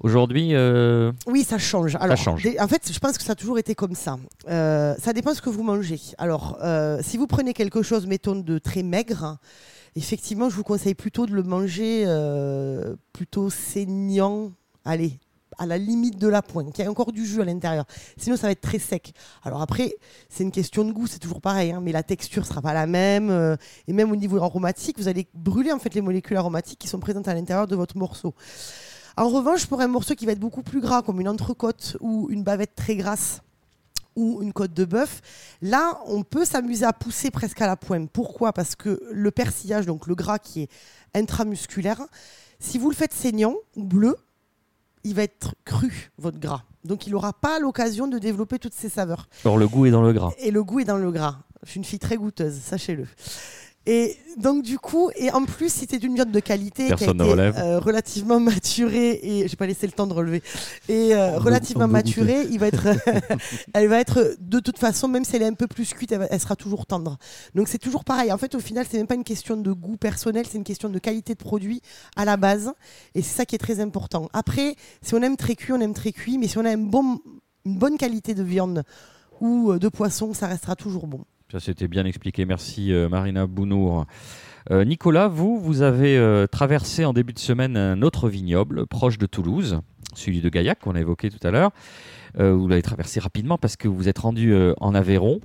Aujourd'hui, euh... oui, ça change. Alors, ça change. En fait, je pense que ça a toujours été comme ça. Euh, ça dépend ce que vous mangez. Alors, euh, si vous prenez quelque chose, mettons de très maigre, effectivement, je vous conseille plutôt de le manger euh, plutôt saignant. Allez, à la limite de la pointe, qu'il y a encore du jus à l'intérieur. Sinon, ça va être très sec. Alors après, c'est une question de goût, c'est toujours pareil, hein, mais la texture sera pas la même. Euh, et même au niveau aromatique, vous allez brûler en fait les molécules aromatiques qui sont présentes à l'intérieur de votre morceau. En revanche, pour un morceau qui va être beaucoup plus gras, comme une entrecôte ou une bavette très grasse, ou une côte de bœuf, là, on peut s'amuser à pousser presque à la pointe. Pourquoi ? Parce que le persillage, donc le gras qui est intramusculaire, si vous le faites saignant ou bleu, il va être cru, votre gras. Donc, il n'aura pas l'occasion de développer toutes ses saveurs. Or, le goût est dans le gras. Et le goût est dans le gras. Je suis une fille très goûteuse, sachez-le. Et donc, du coup, et en plus, si c'est une viande de qualité Personne qui a été euh, relativement maturée, et j'ai pas laissé le temps de relever, et euh, relativement maturée, il va être, elle va être, de toute façon, même si elle est un peu plus cuite, elle, va, elle sera toujours tendre. Donc, c'est toujours pareil. En fait, au final, c'est même pas une question de goût personnel, c'est une question de qualité de produit à la base. Et c'est ça qui est très important. Après, si on aime très cuit, on aime très cuit, mais si on a un bon, une bonne qualité de viande ou de poisson, ça restera toujours bon. Ça, c'était bien expliqué. Merci, euh, Marina Bounoure. Euh, Nicolas, vous, vous avez euh, traversé en début de semaine un autre vignoble proche de Toulouse, celui de Gaillac qu'on a évoqué tout à l'heure. Euh, vous l'avez traversé rapidement parce que vous vous êtes rendu euh, en Aveyron,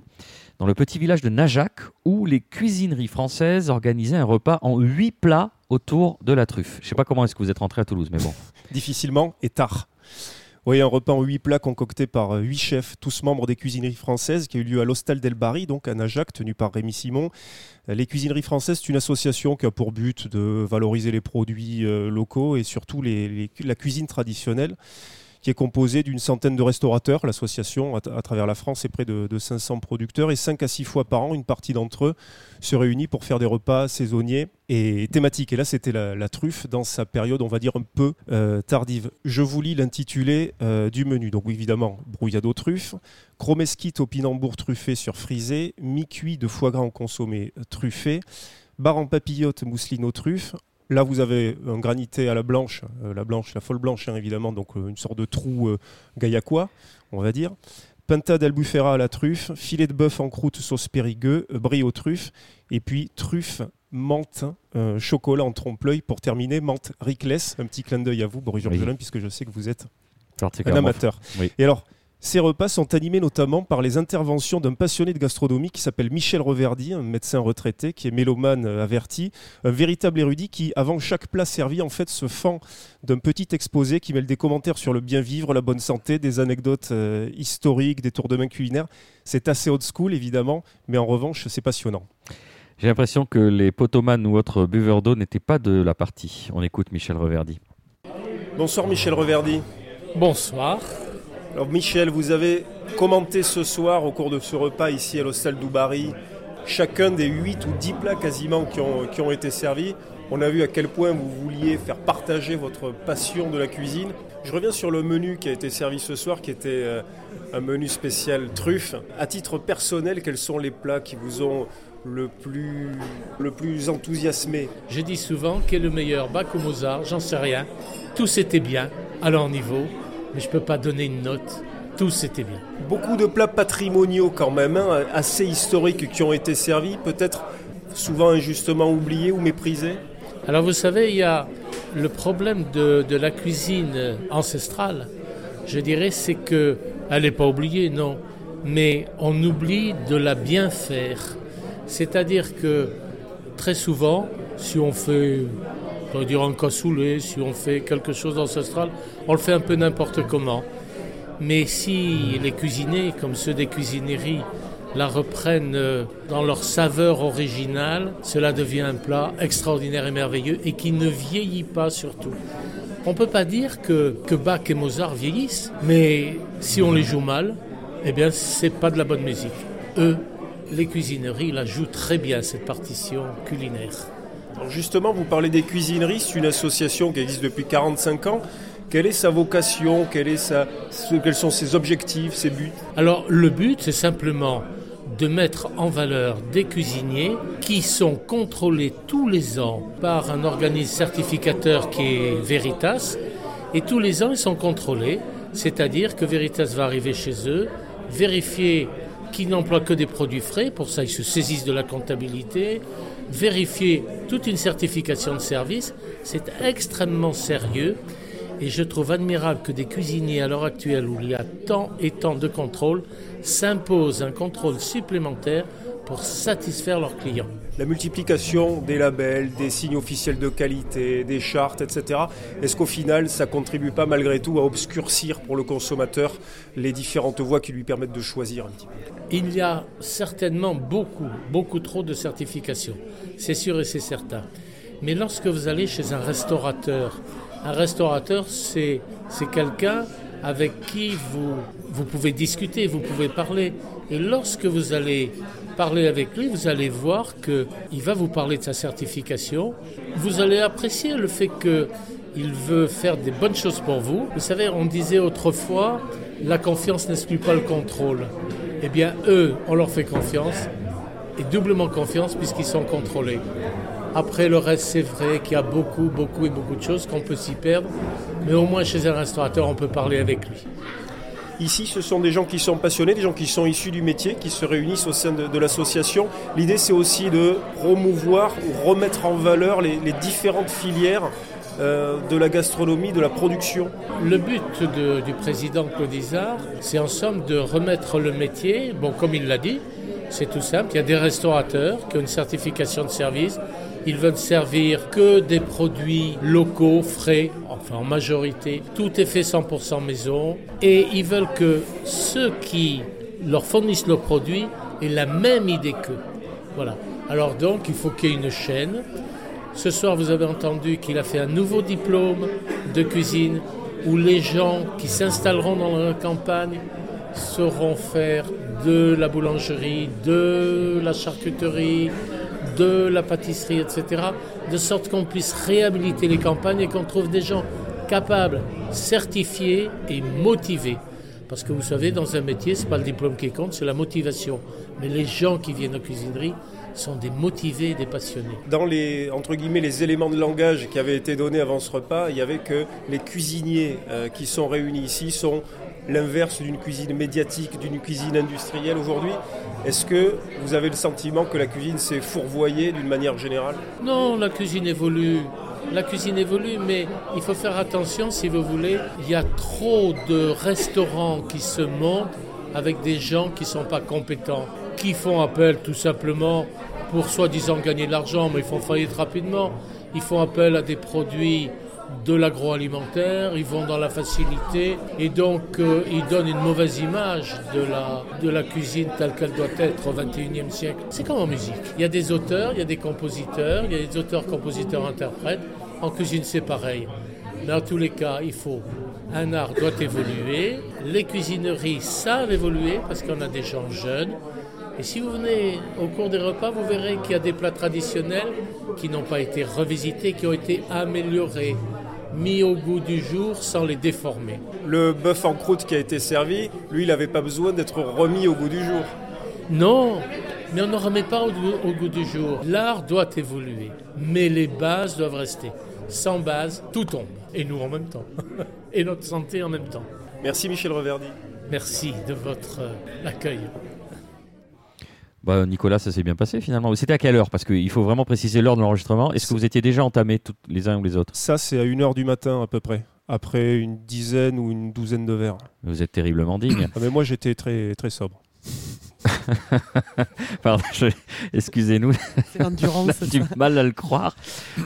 dans le petit village de Najac, où les cuisineries françaises organisaient un repas en huit plats autour de la truffe. Je ne sais pas comment est-ce que vous êtes rentré à Toulouse, mais bon. Difficilement et tard. Oui, un repas en huit plats concocté par huit chefs, tous membres des cuisineries françaises, qui a eu lieu à l'Hostel d'El Barry, donc à Najac, tenu par Rémi Simon. Les cuisineries françaises, c'est une association qui a pour but de valoriser les produits locaux et surtout les, les, la cuisine traditionnelle, qui est composée d'une centaine de restaurateurs. L'association, à, à travers la France, est près de, de cinq cents producteurs et cinq à six fois par an, une partie d'entre eux se réunit pour faire des repas saisonniers et thématiques. Et là, c'était la, la truffe dans sa période, on va dire, un peu euh, tardive. Je vous lis l'intitulé euh, du menu. Donc évidemment, brouillade aux truffes, chromesquite au pinambour truffé sur frisé, mi-cuit de foie gras en consommé truffé, Bar en papillote, mousseline aux truffes. Là, vous avez un granité à la blanche, euh, la blanche, la folle blanche, hein, évidemment, donc euh, une sorte de trou euh, gaillacois, on va dire. Pinta d'albufera à la truffe, filet de bœuf en croûte sauce périgueux, euh, brie aux truffes, et puis truffe, menthe, euh, chocolat en trompe-l'œil pour terminer, menthe ricless. Un petit clin d'œil à vous, Boris Georgelin, oui. Puisque je sais que vous êtes un amateur. Oui. Et alors, ces repas sont animés notamment par les interventions d'un passionné de gastronomie qui s'appelle Michel Reverdy, un médecin retraité qui est mélomane averti, un véritable érudit qui, avant chaque plat servi, en fait, se fend d'un petit exposé qui mêle des commentaires sur le bien vivre, la bonne santé, des anecdotes euh, historiques, des tours de main culinaires. C'est assez old school, évidemment, mais en revanche, c'est passionnant. J'ai l'impression que les potomanes ou autres buveurs d'eau n'étaient pas de la partie. On écoute Michel Reverdy. Bonsoir Michel Reverdy. Bonsoir. Alors Michel, vous avez commenté ce soir au cours de ce repas ici à l'hostel Doubary chacun des huit ou dix plats quasiment qui ont, qui ont été servis. On a vu à quel point vous vouliez faire partager votre passion de la cuisine. Je reviens sur le menu qui a été servi ce soir, qui était un menu spécial truffe. À titre personnel, quels sont les plats qui vous ont le plus, le plus enthousiasmé? Je dis souvent, qu'est le meilleur, Bach ou Mozart, j'en sais rien. Tous étaient bien, à leur niveau. Mais je ne peux pas donner une note, tout c'était bien. Beaucoup de plats patrimoniaux quand même, hein, assez historiques qui ont été servis, peut-être souvent injustement oubliés ou méprisés. Alors vous savez, il y a le problème de, de la cuisine ancestrale, je dirais, c'est qu'elle n'est pas oubliée, non, mais on oublie de la bien faire. C'est-à-dire que très souvent, si on fait... on peut dire un cassoulet, si on fait quelque chose d'ancestral, on le fait un peu n'importe comment. Mais si les cuisiniers, comme ceux des cuisineries, la reprennent dans leur saveur originale, cela devient un plat extraordinaire et merveilleux et qui ne vieillit pas surtout. On ne peut pas dire que, que Bach et Mozart vieillissent, mais si on les joue mal, eh bien, ce n'est pas de la bonne musique. Eux, les cuisineries, la jouent très bien, cette partition culinaire. Alors justement, vous parlez des cuisineries, c'est une association qui existe depuis quarante-cinq ans. Quelle est sa vocation ? Quelle est sa... Quels sont ses objectifs, ses buts ? Alors le but, c'est simplement de mettre en valeur des cuisiniers qui sont contrôlés tous les ans par un organisme certificateur qui est Veritas. Et tous les ans, ils sont contrôlés, c'est-à-dire que Veritas va arriver chez eux, vérifier qu'ils n'emploient que des produits frais, pour ça ils se saisissent de la comptabilité, vérifier toute une certification de service, c'est extrêmement sérieux et je trouve admirable que des cuisiniers à l'heure actuelle où il y a tant et tant de contrôles s'imposent un contrôle supplémentaire pour satisfaire leurs clients. La multiplication des labels, des signes officiels de qualité, des chartes, et cetera. Est-ce qu'au final, ça ne contribue pas malgré tout à obscurcir pour le consommateur les différentes voies qui lui permettent de choisir un petit peu ? Il y a certainement beaucoup, beaucoup trop de certifications. C'est sûr et c'est certain. Mais lorsque vous allez chez un restaurateur, un restaurateur, c'est, c'est quelqu'un avec qui vous, vous pouvez discuter, vous pouvez parler. Et lorsque vous allez parler avec lui, vous allez voir qu'il va vous parler de sa certification. Vous allez apprécier le fait qu'il veut faire des bonnes choses pour vous. Vous savez, on disait autrefois, la confiance n'exclut pas le contrôle. Eh bien, eux, on leur fait confiance, et doublement confiance puisqu'ils sont contrôlés. Après, le reste, c'est vrai qu'il y a beaucoup, beaucoup et beaucoup de choses qu'on peut s'y perdre. Mais au moins, chez un restaurateur, on peut parler avec lui. Ici, ce sont des gens qui sont passionnés, des gens qui sont issus du métier, qui se réunissent au sein de, de l'association. L'idée, c'est aussi de promouvoir ou remettre en valeur les, les différentes filières euh, de la gastronomie, de la production. Le but de, du président Claude Izard, c'est en somme de remettre le métier, bon, comme il l'a dit, c'est tout simple. Il y a des restaurateurs qui ont une certification de service. Ils veulent servir que des produits locaux, frais, enfin en majorité. Tout est fait cent pour cent maison. Et ils veulent que ceux qui leur fournissent le produit aient la même idée qu'eux. Voilà. Alors donc, il faut qu'il y ait une chaîne. Ce soir, vous avez entendu qu'il a fait un nouveau diplôme de cuisine où les gens qui s'installeront dans la campagne sauront faire de la boulangerie, de la charcuterie, de la pâtisserie, et cetera, de sorte qu'on puisse réhabiliter les campagnes et qu'on trouve des gens capables, certifiés et motivés. Parce que vous savez, dans un métier, ce n'est pas le diplôme qui compte, c'est la motivation. Mais les gens qui viennent aux cuisineries sont des motivés, des passionnés. Dans les, entre guillemets, les éléments de langage qui avaient été donnés avant ce repas, il y avait que les cuisiniers euh, qui sont réunis ici sont l'inverse d'une cuisine médiatique, d'une cuisine industrielle aujourd'hui. Est-ce que vous avez le sentiment que la cuisine s'est fourvoyée d'une manière générale ? Non, la cuisine évolue. La cuisine évolue, mais il faut faire attention, si vous voulez. Il y a trop de restaurants qui se montent avec des gens qui ne sont pas compétents, qui font appel tout simplement pour soi-disant gagner de l'argent, mais ils font faillite rapidement. Ils font appel à des produits de l'agroalimentaire, ils vont dans la facilité et donc euh, ils donnent une mauvaise image de la, de la cuisine telle qu'elle doit être au vingt et unième siècle. C'est comme en musique. Il y a des auteurs, il y a des compositeurs, il y a des auteurs, compositeurs, interprètes. En cuisine, c'est pareil. Mais en tous les cas, il faut... Un art doit évoluer. Les cuisineries savent évoluer parce qu'on a des gens jeunes. Et si vous venez au cours des repas, vous verrez qu'il y a des plats traditionnels qui n'ont pas été revisités, qui ont été améliorés, mis au goût du jour sans les déformer. Le bœuf en croûte qui a été servi, lui, il n'avait pas besoin d'être remis au goût du jour. Non, mais on ne remet pas au goût, au goût du jour. L'art doit évoluer, mais les bases doivent rester. Sans base, tout tombe. Et nous en même temps. Et notre santé en même temps. Merci Michel Reverdy. Merci de votre euh, accueil. Bah, Nicolas, ça s'est bien passé finalement. C'était à quelle heure ? Parce qu'il faut vraiment préciser l'heure de l'enregistrement. Est-ce que vous étiez déjà entamés toutes, les uns ou les autres ? Ça, c'est à une heure du matin à peu près. Après une dizaine ou une douzaine de verres. Vous êtes terriblement digne. Ah, mais moi, j'étais très, très sobre. Pardon, je... excusez-nous. C'est l'endurance. J'ai du mal à le croire.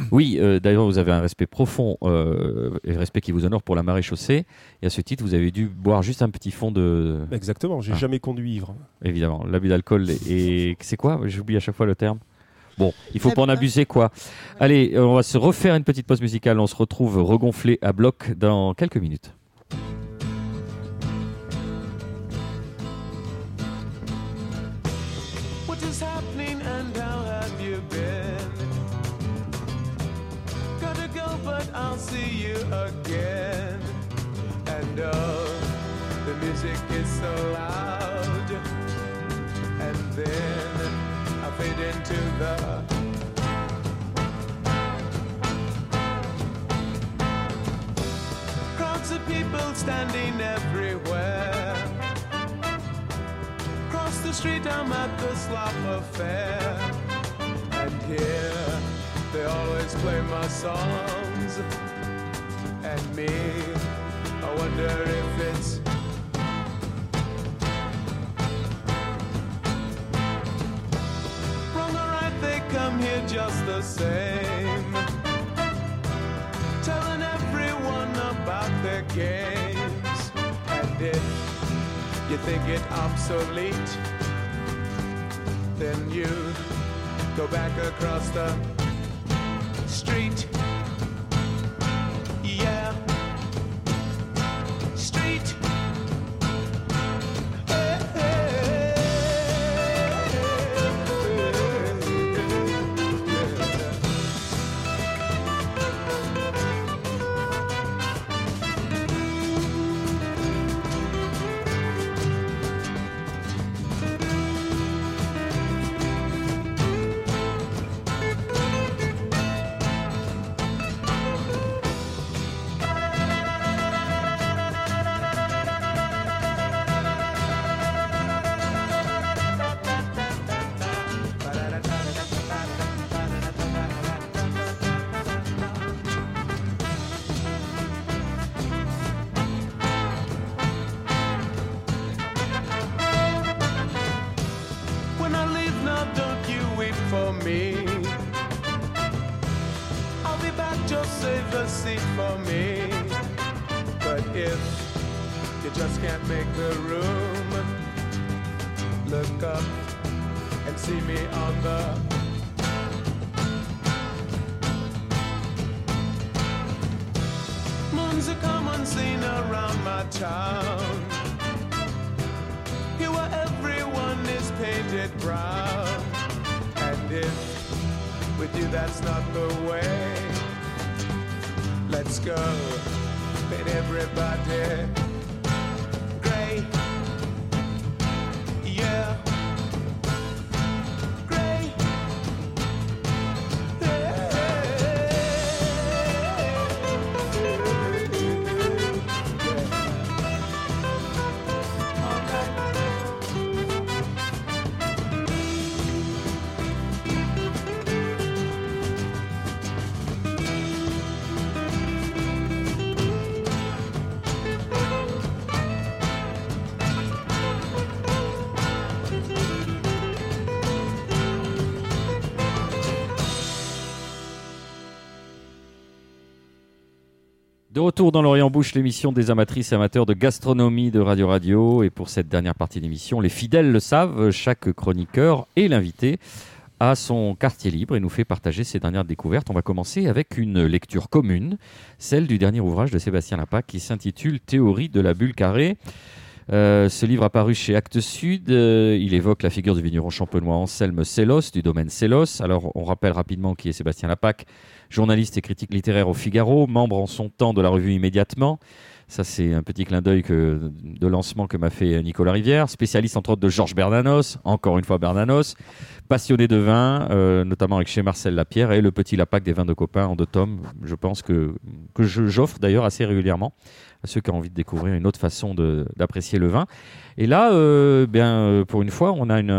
Oui, euh, d'ailleurs, vous avez un respect profond, euh, et respect qui vous honore pour la maréchaussée. Et à ce titre, vous avez dû boire juste un petit fond de. Exactement. J'ai ah. jamais conduit ivre. Évidemment, l'abus d'alcool et c'est quoi ? J'oublie à chaque fois le terme. Bon, il faut pas en abuser, quoi. Allez, on va se refaire une petite pause musicale. On se retrouve regonflé à bloc dans quelques minutes. Again and oh, the music is so loud, and then I fade into the crowds of people standing everywhere. Across the street, I'm at the Slopper Fair, and here they always play my songs. And me, I wonder if it's wrong or right, they come here just the same, telling everyone about their games. And if you think it obsolete, then you go back across the street. Gray, yeah, gray. De retour dans l'Orient-Bouche, l'émission des amatrices et amateurs de gastronomie de Radio Radio. Et pour cette dernière partie d'émission, les fidèles le savent, chaque chroniqueur et l'invité a son quartier libre et nous fait partager ses dernières découvertes. On va commencer avec une lecture commune, celle du dernier ouvrage de Sébastien Lapac qui s'intitule « Théorie de la bulle carrée ». Euh, ce livre apparu chez Actes Sud, euh, il évoque la figure du vigneron champenois Anselme Sellos, du domaine Sellos. Alors, on rappelle rapidement qui est Sébastien Lapac, journaliste et critique littéraire au Figaro, membre en son temps de la revue Immédiatement. Ça, c'est un petit clin d'œil que, de lancement que m'a fait Nicolas Rivière, spécialiste entre autres de Georges Bernanos, encore une fois Bernanos, passionné de vin, euh, notamment avec chez Marcel Lapierre et le petit Lapac des vins de copains en deux tomes, je pense que, que je, j'offre d'ailleurs assez régulièrement à ceux qui ont envie de découvrir une autre façon de, d'apprécier le vin. Et là, euh, bien, pour une fois, on a une,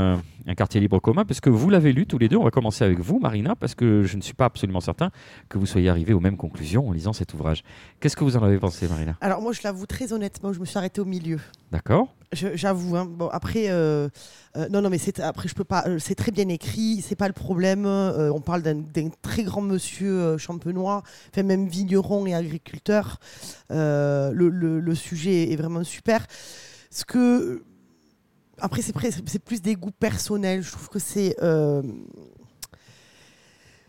un quartier libre commun, parce que vous l'avez lu tous les deux. On va commencer avec vous, Marina, parce que je ne suis pas absolument certain que vous soyez arrivés aux mêmes conclusions en lisant cet ouvrage. Qu'est-ce que vous en avez pensé, Marina ? Alors moi, je l'avoue très honnêtement, je me suis arrêtée au milieu. D'accord. Je, j'avoue. Hein. Bon, après, euh, euh, non, non, mais c'est, après, je peux pas. Euh, c'est très bien écrit. C'est pas le problème. Euh, on parle d'un, d'un très grand monsieur euh, champenois, enfin même vigneron et agriculteur. Euh, le, le, le sujet est vraiment super. Ce que après, c'est, pré- c'est plus des goûts personnels. Je trouve que c'est. Euh,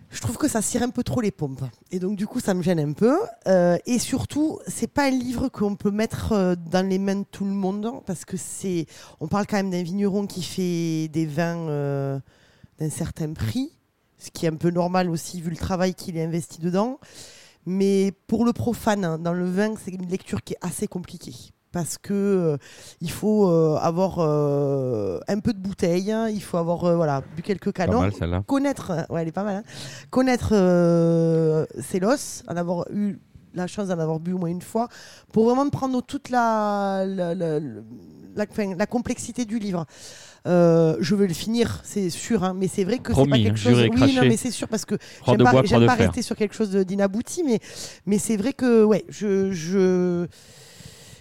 Je trouve que ça cire un peu trop les pompes. Et donc, du coup, ça me gêne un peu. Euh, et surtout, c'est pas un livre qu'on peut mettre dans les mains de tout le monde, parce que c'est. On parle quand même d'un vigneron qui fait des vins euh, d'un certain prix, ce qui est un peu normal aussi, vu le travail qu'il a investi dedans. Mais pour le profane, dans le vin, c'est une lecture qui est assez compliquée. Parce que euh, il faut euh, avoir euh, un peu de bouteille, hein, il faut avoir euh, voilà, bu quelques canons, pas mal, connaître, euh, ouais, elle est pas mal, hein, connaître euh, Sellos, en avoir eu la chance d'en avoir bu au moins une fois, pour vraiment prendre toute la, la, la, la, la, fin, la complexité du livre. Euh, je vais le finir, c'est sûr, hein, mais c'est vrai que Promis, c'est pas quelque chose. Oui, craché. Non, mais c'est sûr parce que j'aime pas, bois, j'aime pas rester sur quelque chose d'inabouti, mais mais c'est vrai que ouais, je je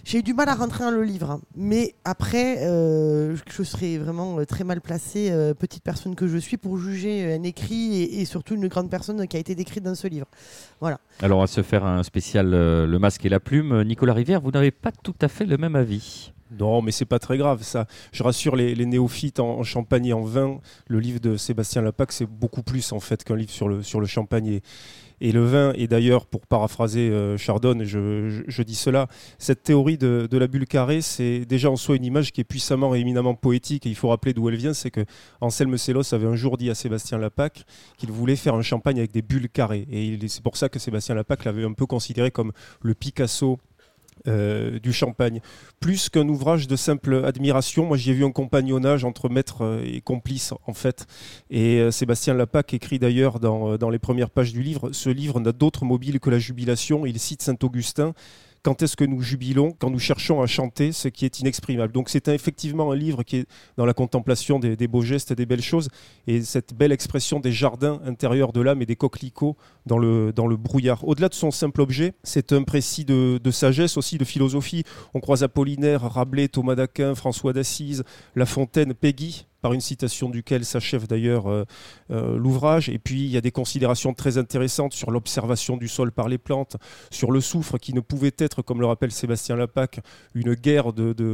J'ai eu du mal à rentrer dans le livre, hein. Mais après, euh, je serais vraiment très mal placée, euh, petite personne que je suis, pour juger un écrit et, et surtout une grande personne qui a été décrite dans ce livre. Voilà. Alors, on va se faire un spécial euh, Le Masque et la Plume. Nicolas Rivière, vous n'avez pas tout à fait le même avis. Non, mais c'est pas très grave, ça. Je rassure les, les néophytes en, en champagne et en vin. Le livre de Sébastien Lapac, c'est beaucoup plus en fait qu'un livre sur le, sur le champagne et, et le vin. Et d'ailleurs, pour paraphraser euh, Chardonne, je, je, je dis cela, cette théorie de, de la bulle carrée, c'est déjà en soi une image qui est puissamment et éminemment poétique. Et il faut rappeler d'où elle vient, c'est que Anselme Sellos avait un jour dit à Sébastien Lapac qu'il voulait faire un champagne avec des bulles carrées. Et il, c'est pour ça que Sébastien Lapac l'avait un peu considéré comme le Picasso Euh, du champagne. Plus qu'un ouvrage de simple admiration, moi j'y ai vu un compagnonnage entre maître et complice en fait. Et euh, Sébastien Lapac écrit d'ailleurs dans, dans les premières pages du livre, ce livre n'a d'autre mobile que la jubilation. Il cite Saint-Augustin. Quand est-ce que nous jubilons quand nous cherchons à chanter ce qui est inexprimable. Donc c'est effectivement un livre qui est dans la contemplation des, des beaux gestes et des belles choses, et cette belle expression des jardins intérieurs de l'âme et des coquelicots dans le, dans le brouillard. Au-delà de son simple objet, c'est un précis de, de sagesse aussi, de philosophie. On croise Apollinaire, Rabelais, Thomas d'Aquin, François d'Assise, La Fontaine, Peggy, par une citation duquel s'achève d'ailleurs euh, euh, l'ouvrage. Et puis, il y a des considérations très intéressantes sur l'observation du sol par les plantes, sur le soufre qui ne pouvait être, comme le rappelle Sébastien Lapac, une guerre de, de,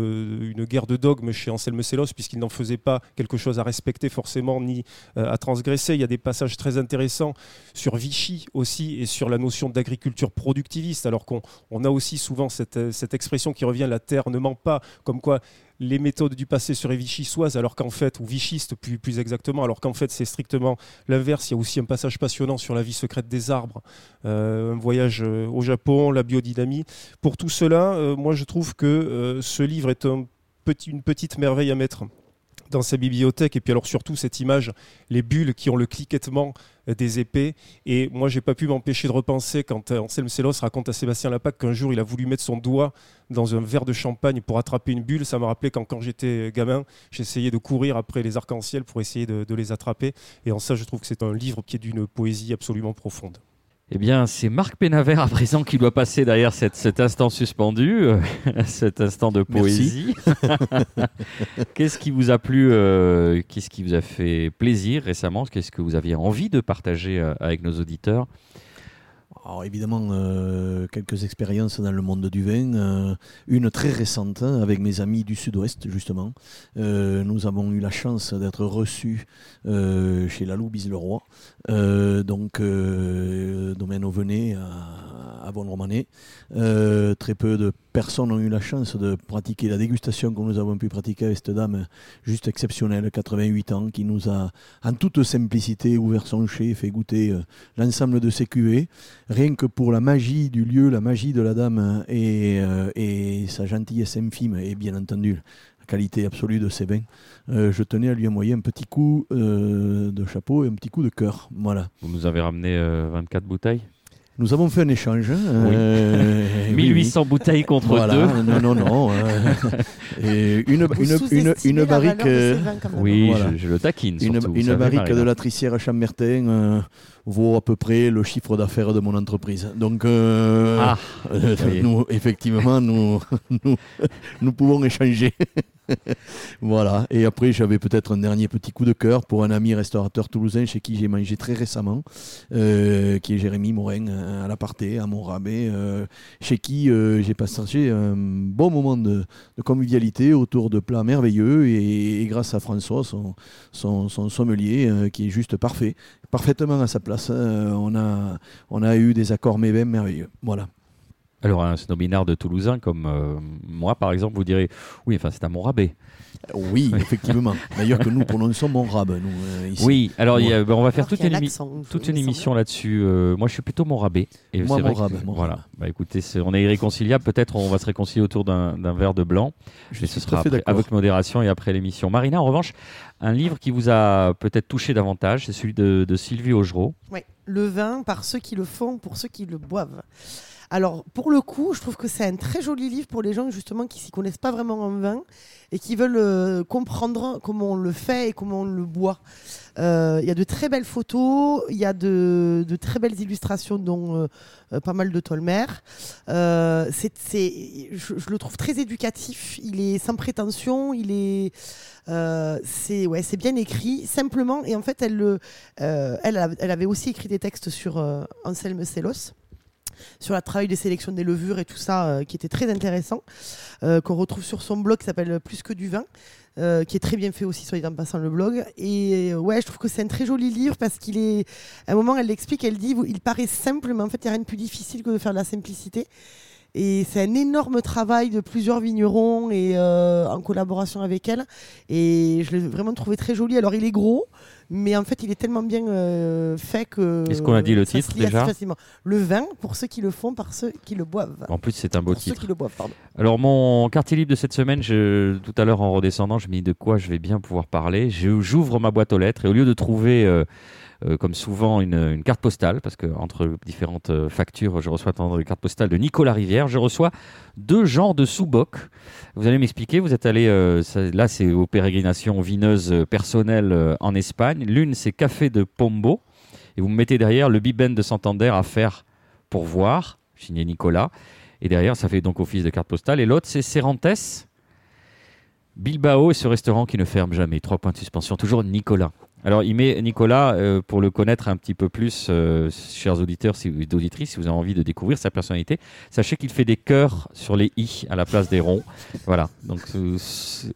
une guerre de dogmes chez Anselme Sellos, puisqu'il n'en faisait pas quelque chose à respecter forcément, ni euh, à transgresser. Il y a des passages très intéressants sur Vichy aussi, et sur la notion d'agriculture productiviste, alors qu'on on a aussi souvent cette, cette expression qui revient, la terre ne ment pas, comme quoi les méthodes du passé seraient vichysoises, alors qu'en fait, ou vichistes plus, plus exactement, alors qu'en fait c'est strictement l'inverse. Il y a aussi un passage passionnant sur la vie secrète des arbres, euh, un voyage au Japon, la biodynamie. Pour tout cela, euh, moi je trouve que euh, ce livre est un petit, une petite merveille à mettre dans sa bibliothèque. Et puis alors surtout cette image, les bulles qui ont le cliquettement des épées. Et moi, j'ai pas pu m'empêcher de repenser quand Anselme Sellos raconte à Sébastien Lapac qu'un jour, il a voulu mettre son doigt dans un verre de champagne pour attraper une bulle. Ça m'a rappelé quand, quand j'étais gamin, j'essayais de courir après les arcs-en-ciel pour essayer de, de les attraper. Et en ça, je trouve que c'est un livre qui est d'une poésie absolument profonde. Eh bien, c'est Marc Penavayre à présent qui doit passer derrière cette, cet instant suspendu, euh, cet instant de poésie. Qu'est-ce qui vous a plu, euh, qu'est-ce qui vous a fait plaisir récemment ? Qu'est-ce que vous aviez envie de partager euh, avec nos auditeurs ? Alors évidemment, euh, quelques expériences dans le monde du vin. Euh, une très récente avec mes amis du Sud-Ouest, justement. Euh, nous avons eu la chance d'être reçus euh, chez Lalou Bise-le-Roi, euh, donc euh, domaine Auvenay à, à Bonne-Romanée. Euh, très peu de personnes ont eu la chance de pratiquer la dégustation que nous avons pu pratiquer avec cette dame juste exceptionnelle, quatre-vingt-huit ans, qui nous a en toute simplicité ouvert son chai, fait goûter euh, l'ensemble de ses cuvées. Rien que pour la magie du lieu, la magie de la dame et, euh, et sa gentillesse infime et bien entendu la qualité absolue de ses vins, euh, je tenais à lui envoyer un petit coup euh, de chapeau et un petit coup de cœur. Voilà. Vous nous avez ramené euh, vingt-quatre bouteilles ? Nous avons fait un échange. Euh, oui. mille huit cents oui, oui. bouteilles contre voilà. deux. Non, non, non. Euh, et une, une, une, une barrique. Euh, oui, voilà. je, je le taquine. Surtout, une une barrique de la Trissière Chambertin euh, vaut à peu près le chiffre d'affaires de mon entreprise. Donc, euh, ah, euh, nous, effectivement, nous, nous, nous pouvons échanger. Voilà, et après j'avais peut-être un dernier petit coup de cœur pour un ami restaurateur toulousain chez qui j'ai mangé très récemment, euh, qui est Jérémy Morin à l'Aparté, à Montrabé, euh, chez qui euh, j'ai passé un bon moment de, de convivialité autour de plats merveilleux et, et grâce à François, son, son, son sommelier, euh, qui est juste parfait, parfaitement à sa place, euh, on, a, on a eu des accords mévins merveilleux, voilà. Alors, un snobinard de Toulousain comme euh, moi, par exemple, vous direz « Oui, enfin, c'est à Montrabé ». Oui, effectivement. D'ailleurs que nous prononçons Montrabé, nous, euh, ici. Oui, alors ouais. y a, bah, on va faire alors toute une, émi- toute une émission là-dessus. Euh, moi, je suis plutôt Montrabé. Et moi, Montrabé. Voilà. Bah, écoutez, c'est, on est irréconciliables. Peut-être on va se réconcilier autour d'un, d'un verre de blanc. Je et ce sera après, avec modération et après l'émission. Marina, en revanche, un livre qui vous a peut-être touché davantage, c'est celui de, de Sylvie Augereau. Oui, « Le vin par ceux qui le font, pour ceux qui le boivent ». Alors, pour le coup, je trouve que c'est un très joli livre pour les gens justement qui ne s'y connaissent pas vraiment en vin et qui veulent euh, comprendre comment on le fait et comment on le boit. Il euh, y a de très belles photos, il y a de, de très belles illustrations, dont euh, pas mal de Tolmer. Euh, c'est, c'est, je, je le trouve très éducatif, il est sans prétention, il est... Euh, c'est, ouais, c'est bien écrit, simplement. Et en fait, elle, le, euh, elle, elle avait aussi écrit des textes sur euh, Anselme Sellos, sur le travail des sélections des levures et tout ça, euh, qui était très intéressant, euh, qu'on retrouve sur son blog qui s'appelle Plus que du vin, euh, qui est très bien fait aussi, soit dit en passant, le blog. Et euh, ouais, je trouve que c'est un très joli livre parce qu'il est, à un moment, elle l'explique, elle dit, il paraît simple, mais en fait, il n'y a rien de plus difficile que de faire de la simplicité. Et c'est un énorme travail de plusieurs vignerons et euh, en collaboration avec elle. Et je l'ai vraiment trouvé très joli. Alors, il est gros, mais en fait, il est tellement bien euh, fait que... Est-ce qu'on a dit le titre déjà ? Le vin, pour ceux qui le font, par ceux qui le boivent. En plus, c'est un beau pour titre. Ceux qui le boivent, pardon. Alors, mon quartier libre de cette semaine, je, tout à l'heure en redescendant, je me dis de quoi je vais bien pouvoir parler. Je, j'ouvre ma boîte aux lettres et au lieu de trouver... Euh, Euh, comme souvent, une, une carte postale, parce qu'entre différentes euh, factures, je reçois une carte postale de Nicolas Rivière. Je reçois deux genres de sous-bocs. Vous allez m'expliquer, vous êtes allé, euh, ça, là c'est aux pérégrinations vineuses euh, personnelles euh, en Espagne. L'une, c'est Café de Pombo, et vous me mettez derrière le Bibène de Santander à faire pour voir, signé Nicolas. Et derrière, ça fait donc office de carte postale. Et l'autre, c'est Cervantes, Bilbao, et ce restaurant qui ne ferme jamais. Trois points de suspension, toujours Nicolas. Alors, il met Nicolas, euh, pour le connaître un petit peu plus, euh, chers auditeurs et auditrices, si vous avez envie de découvrir sa personnalité, sachez qu'il fait des cœurs sur les « i » à la place des ronds. Voilà, donc ce, ce,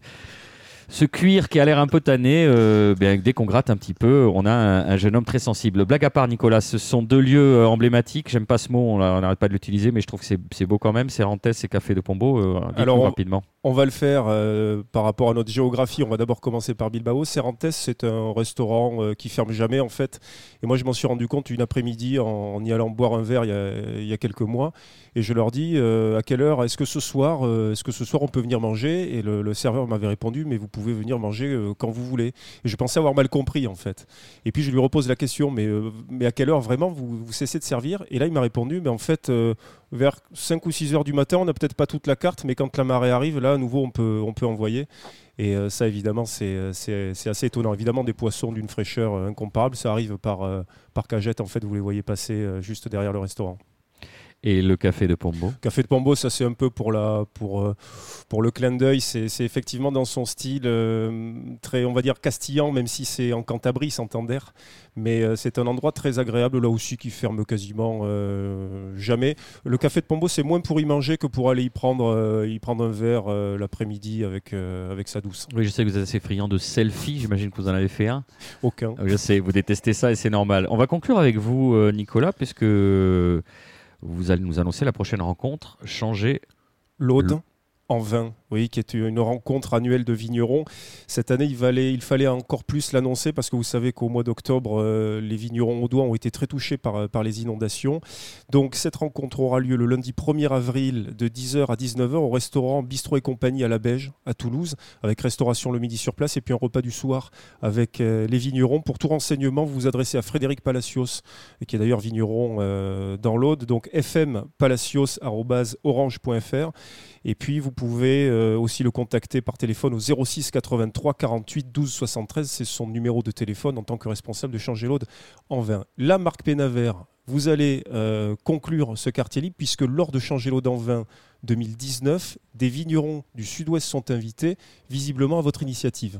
ce cuir qui a l'air un peu tanné, euh, ben, dès qu'on gratte un petit peu, on a un, un jeune homme très sensible. Blague à part, Nicolas, ce sont deux lieux euh, emblématiques. J'aime pas ce mot, on n'arrête pas de l'utiliser, mais je trouve que c'est, c'est beau quand même. Cervantes et Café de Pombo, euh, dites-nous rapidement. On va le faire euh, par rapport à notre géographie. On va d'abord commencer par Bilbao. Cervantes, c'est un restaurant euh, qui ferme jamais en fait. Et moi, je m'en suis rendu compte une après-midi en, en y allant boire un verre il y a, il y a quelques mois. Et je leur dis euh, à quelle heure est-ce que ce soir, euh, est-ce que ce soir on peut venir manger ? Et le, le serveur m'avait répondu, mais vous pouvez venir manger euh, quand vous voulez. Et je pensais avoir mal compris en fait. Et puis je lui repose la question, mais euh, mais à quelle heure vraiment vous, vous cessez de servir ? Et là, il m'a répondu, mais en fait. Euh, Vers cinq ou six heures du matin, on n'a peut-être pas toute la carte, mais quand la marée arrive, là, à nouveau, on peut, on peut envoyer. Et euh, ça, évidemment, c'est, c'est, c'est assez étonnant. Évidemment, des poissons d'une fraîcheur euh, incomparable. Ça arrive par, euh, par cagette, en fait, vous les voyez passer euh, juste derrière le restaurant. Et le café de Pombo ? Café de Pombo, ça c'est un peu pour, la, pour, pour le clin d'œil. C'est, c'est effectivement dans son style euh, très, on va dire, castillan, même si c'est en Cantabrie, Santander. Mais euh, c'est un endroit très agréable, là aussi, qui ferme quasiment euh, jamais. Le café de Pombo, c'est moins pour y manger que pour aller y prendre, euh, y prendre un verre euh, l'après-midi avec, euh, avec sa douce. Oui, je sais que vous êtes assez friand de selfie. J'imagine que vous en avez fait un. Aucun. Je sais, vous détestez ça et c'est normal. On va conclure avec vous, Nicolas, puisque... vous allez nous annoncer la prochaine rencontre, changer l'Aude l- en vin, oui, qui est une rencontre annuelle de vignerons. Cette année, il fallait, il fallait encore plus l'annoncer parce que vous savez qu'au mois d'octobre, euh, les vignerons audois ont été très touchés par, par les inondations. Donc, cette rencontre aura lieu le lundi premier avril de dix heures à dix-neuf heures au restaurant Bistrot et Compagnie à la Bège, à Toulouse, avec restauration le midi sur place et puis un repas du soir avec euh, les vignerons. Pour tout renseignement, vous vous adressez à Frédéric Palacios, qui est d'ailleurs vigneron euh, dans l'Aude, donc f m palacios arobase orange point f r. Et puis, vous pouvez euh, aussi le contacter par téléphone au zéro six quatre-vingt-trois quarante-huit douze soixante-treize. C'est son numéro de téléphone en tant que responsable de changer l'Aude en vin. Là, Marc Penavayre, vous allez euh, conclure ce quartier libre puisque lors de changer l'Aude en vin deux mille dix-neuf, des vignerons du Sud-Ouest sont invités, visiblement à votre initiative.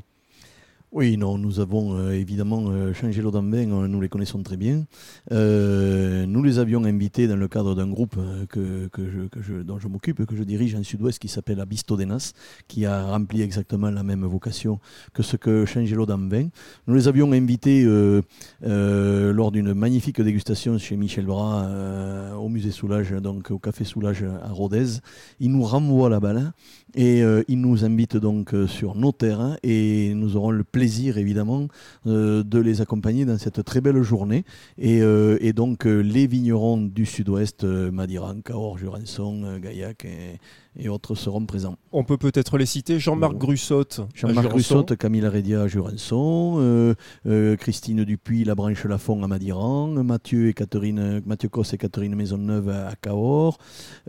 Oui, non, nous avons euh, évidemment euh, changé l'eau d'envin, nous les connaissons très bien. Euh, nous les avions invités dans le cadre d'un groupe que, que je, que je, dont je m'occupe, que je dirige en Sud-Ouest, qui s'appelle Abistodenas, qui a rempli exactement la même vocation que ce que changer l'eau d'envin. Nous les avions invités euh, euh, lors d'une magnifique dégustation chez Michel Bras euh, au musée Soulage, donc au café Soulage à Rodez. Il nous renvoie la balle et euh, il nous invite donc sur nos terrains et nous aurons le plaisir plaisir évidemment euh, de les accompagner dans cette très belle journée et, euh, et donc euh, les vignerons du Sud-Ouest, euh, Madiran, Cahors, Jurançon, euh, Gaillac et, et autres seront présents. On peut peut-être les citer, Jean-Marc euh, Grussotte Jean-Marc Grussotte, Camille Rédia à Jurançon, euh, euh, Christine Dupuis, la branche Lafont à Madiran, Mathieu et Catherine, Mathieu Cosse et Catherine Maisonneuve à Cahors,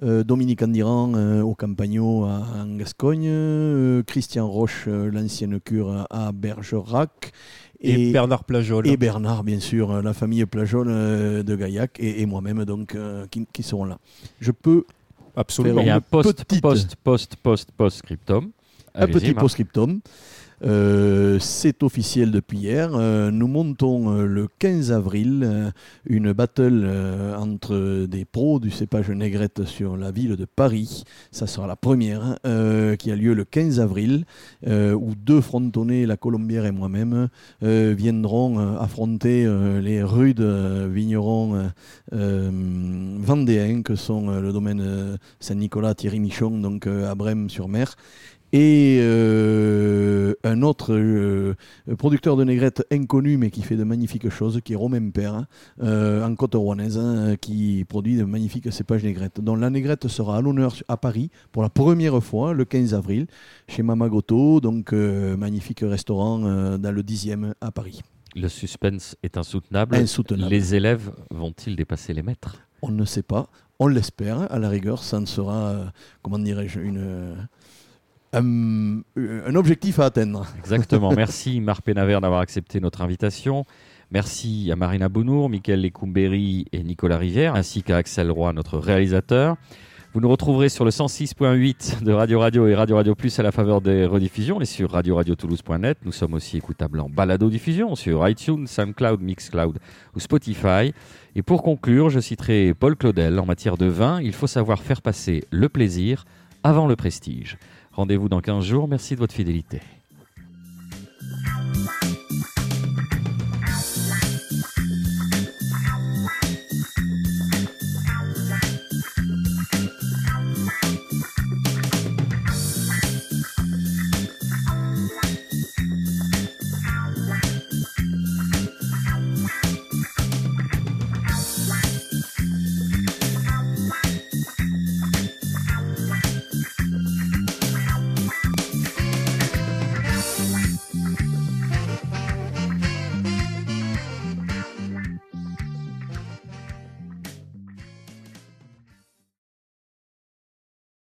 euh, Dominique Andiran euh, au Campagno à, en Gascogne, euh, Christian Roche, euh, l'ancienne cure à Berge Rack et, et Bernard Plageoles. Et Bernard, bien sûr, la famille Plageoles de Gaillac et, et moi-même, donc, euh, qui, qui seront là. Je peux. Absolument. Il y a un post, petite... post, post, post, post-scriptum. Un petit post-scriptum. Euh, c'est officiel depuis hier. Euh, nous montons euh, le quinze avril euh, une battle euh, entre des pros du cépage Négrette sur la ville de Paris. Ça sera la première euh, qui a lieu le quinze avril euh, où deux frontonnés, La Colombière et moi-même, euh, viendront euh, affronter euh, les rudes euh, vignerons euh, euh, vendéens que sont euh, le domaine euh, Saint-Nicolas, Thierry Michon, donc euh, à Brême-sur-Mer. Et euh, un autre euh, producteur de négrette inconnu mais qui fait de magnifiques choses, qui est Romain Père, hein, euh, en côte rouennaise, hein, qui produit de magnifiques cépages négrette. Donc la négrette sera à l'honneur à Paris pour la première fois le quinze avril chez Mamagoto, donc euh, magnifique restaurant euh, dans le dixième à Paris. Le suspense est insoutenable. insoutenable. Les élèves vont-ils dépasser les maîtres ? On ne sait pas, on l'espère. À la rigueur, ça ne sera, euh, comment dirais-je, une... Euh, Um, un objectif à atteindre. Exactement. Merci Marc Penavayre d'avoir accepté notre invitation. Merci à Marina Bounoure, Mikael Lecumberry et Nicolas Rivière, ainsi qu'à Axel Roy, notre réalisateur. Vous nous retrouverez sur le cent six virgule huit de Radio Radio et Radio Radio Plus à la faveur des rediffusions et sur radio radio toulouse point net. Nous sommes aussi écoutables en balado-diffusion sur iTunes, SoundCloud, Mixcloud ou Spotify. Et pour conclure, je citerai Paul Claudel. En matière de vin, il faut savoir faire passer le plaisir avant le prestige. Rendez-vous dans quinze jours. Merci de votre fidélité.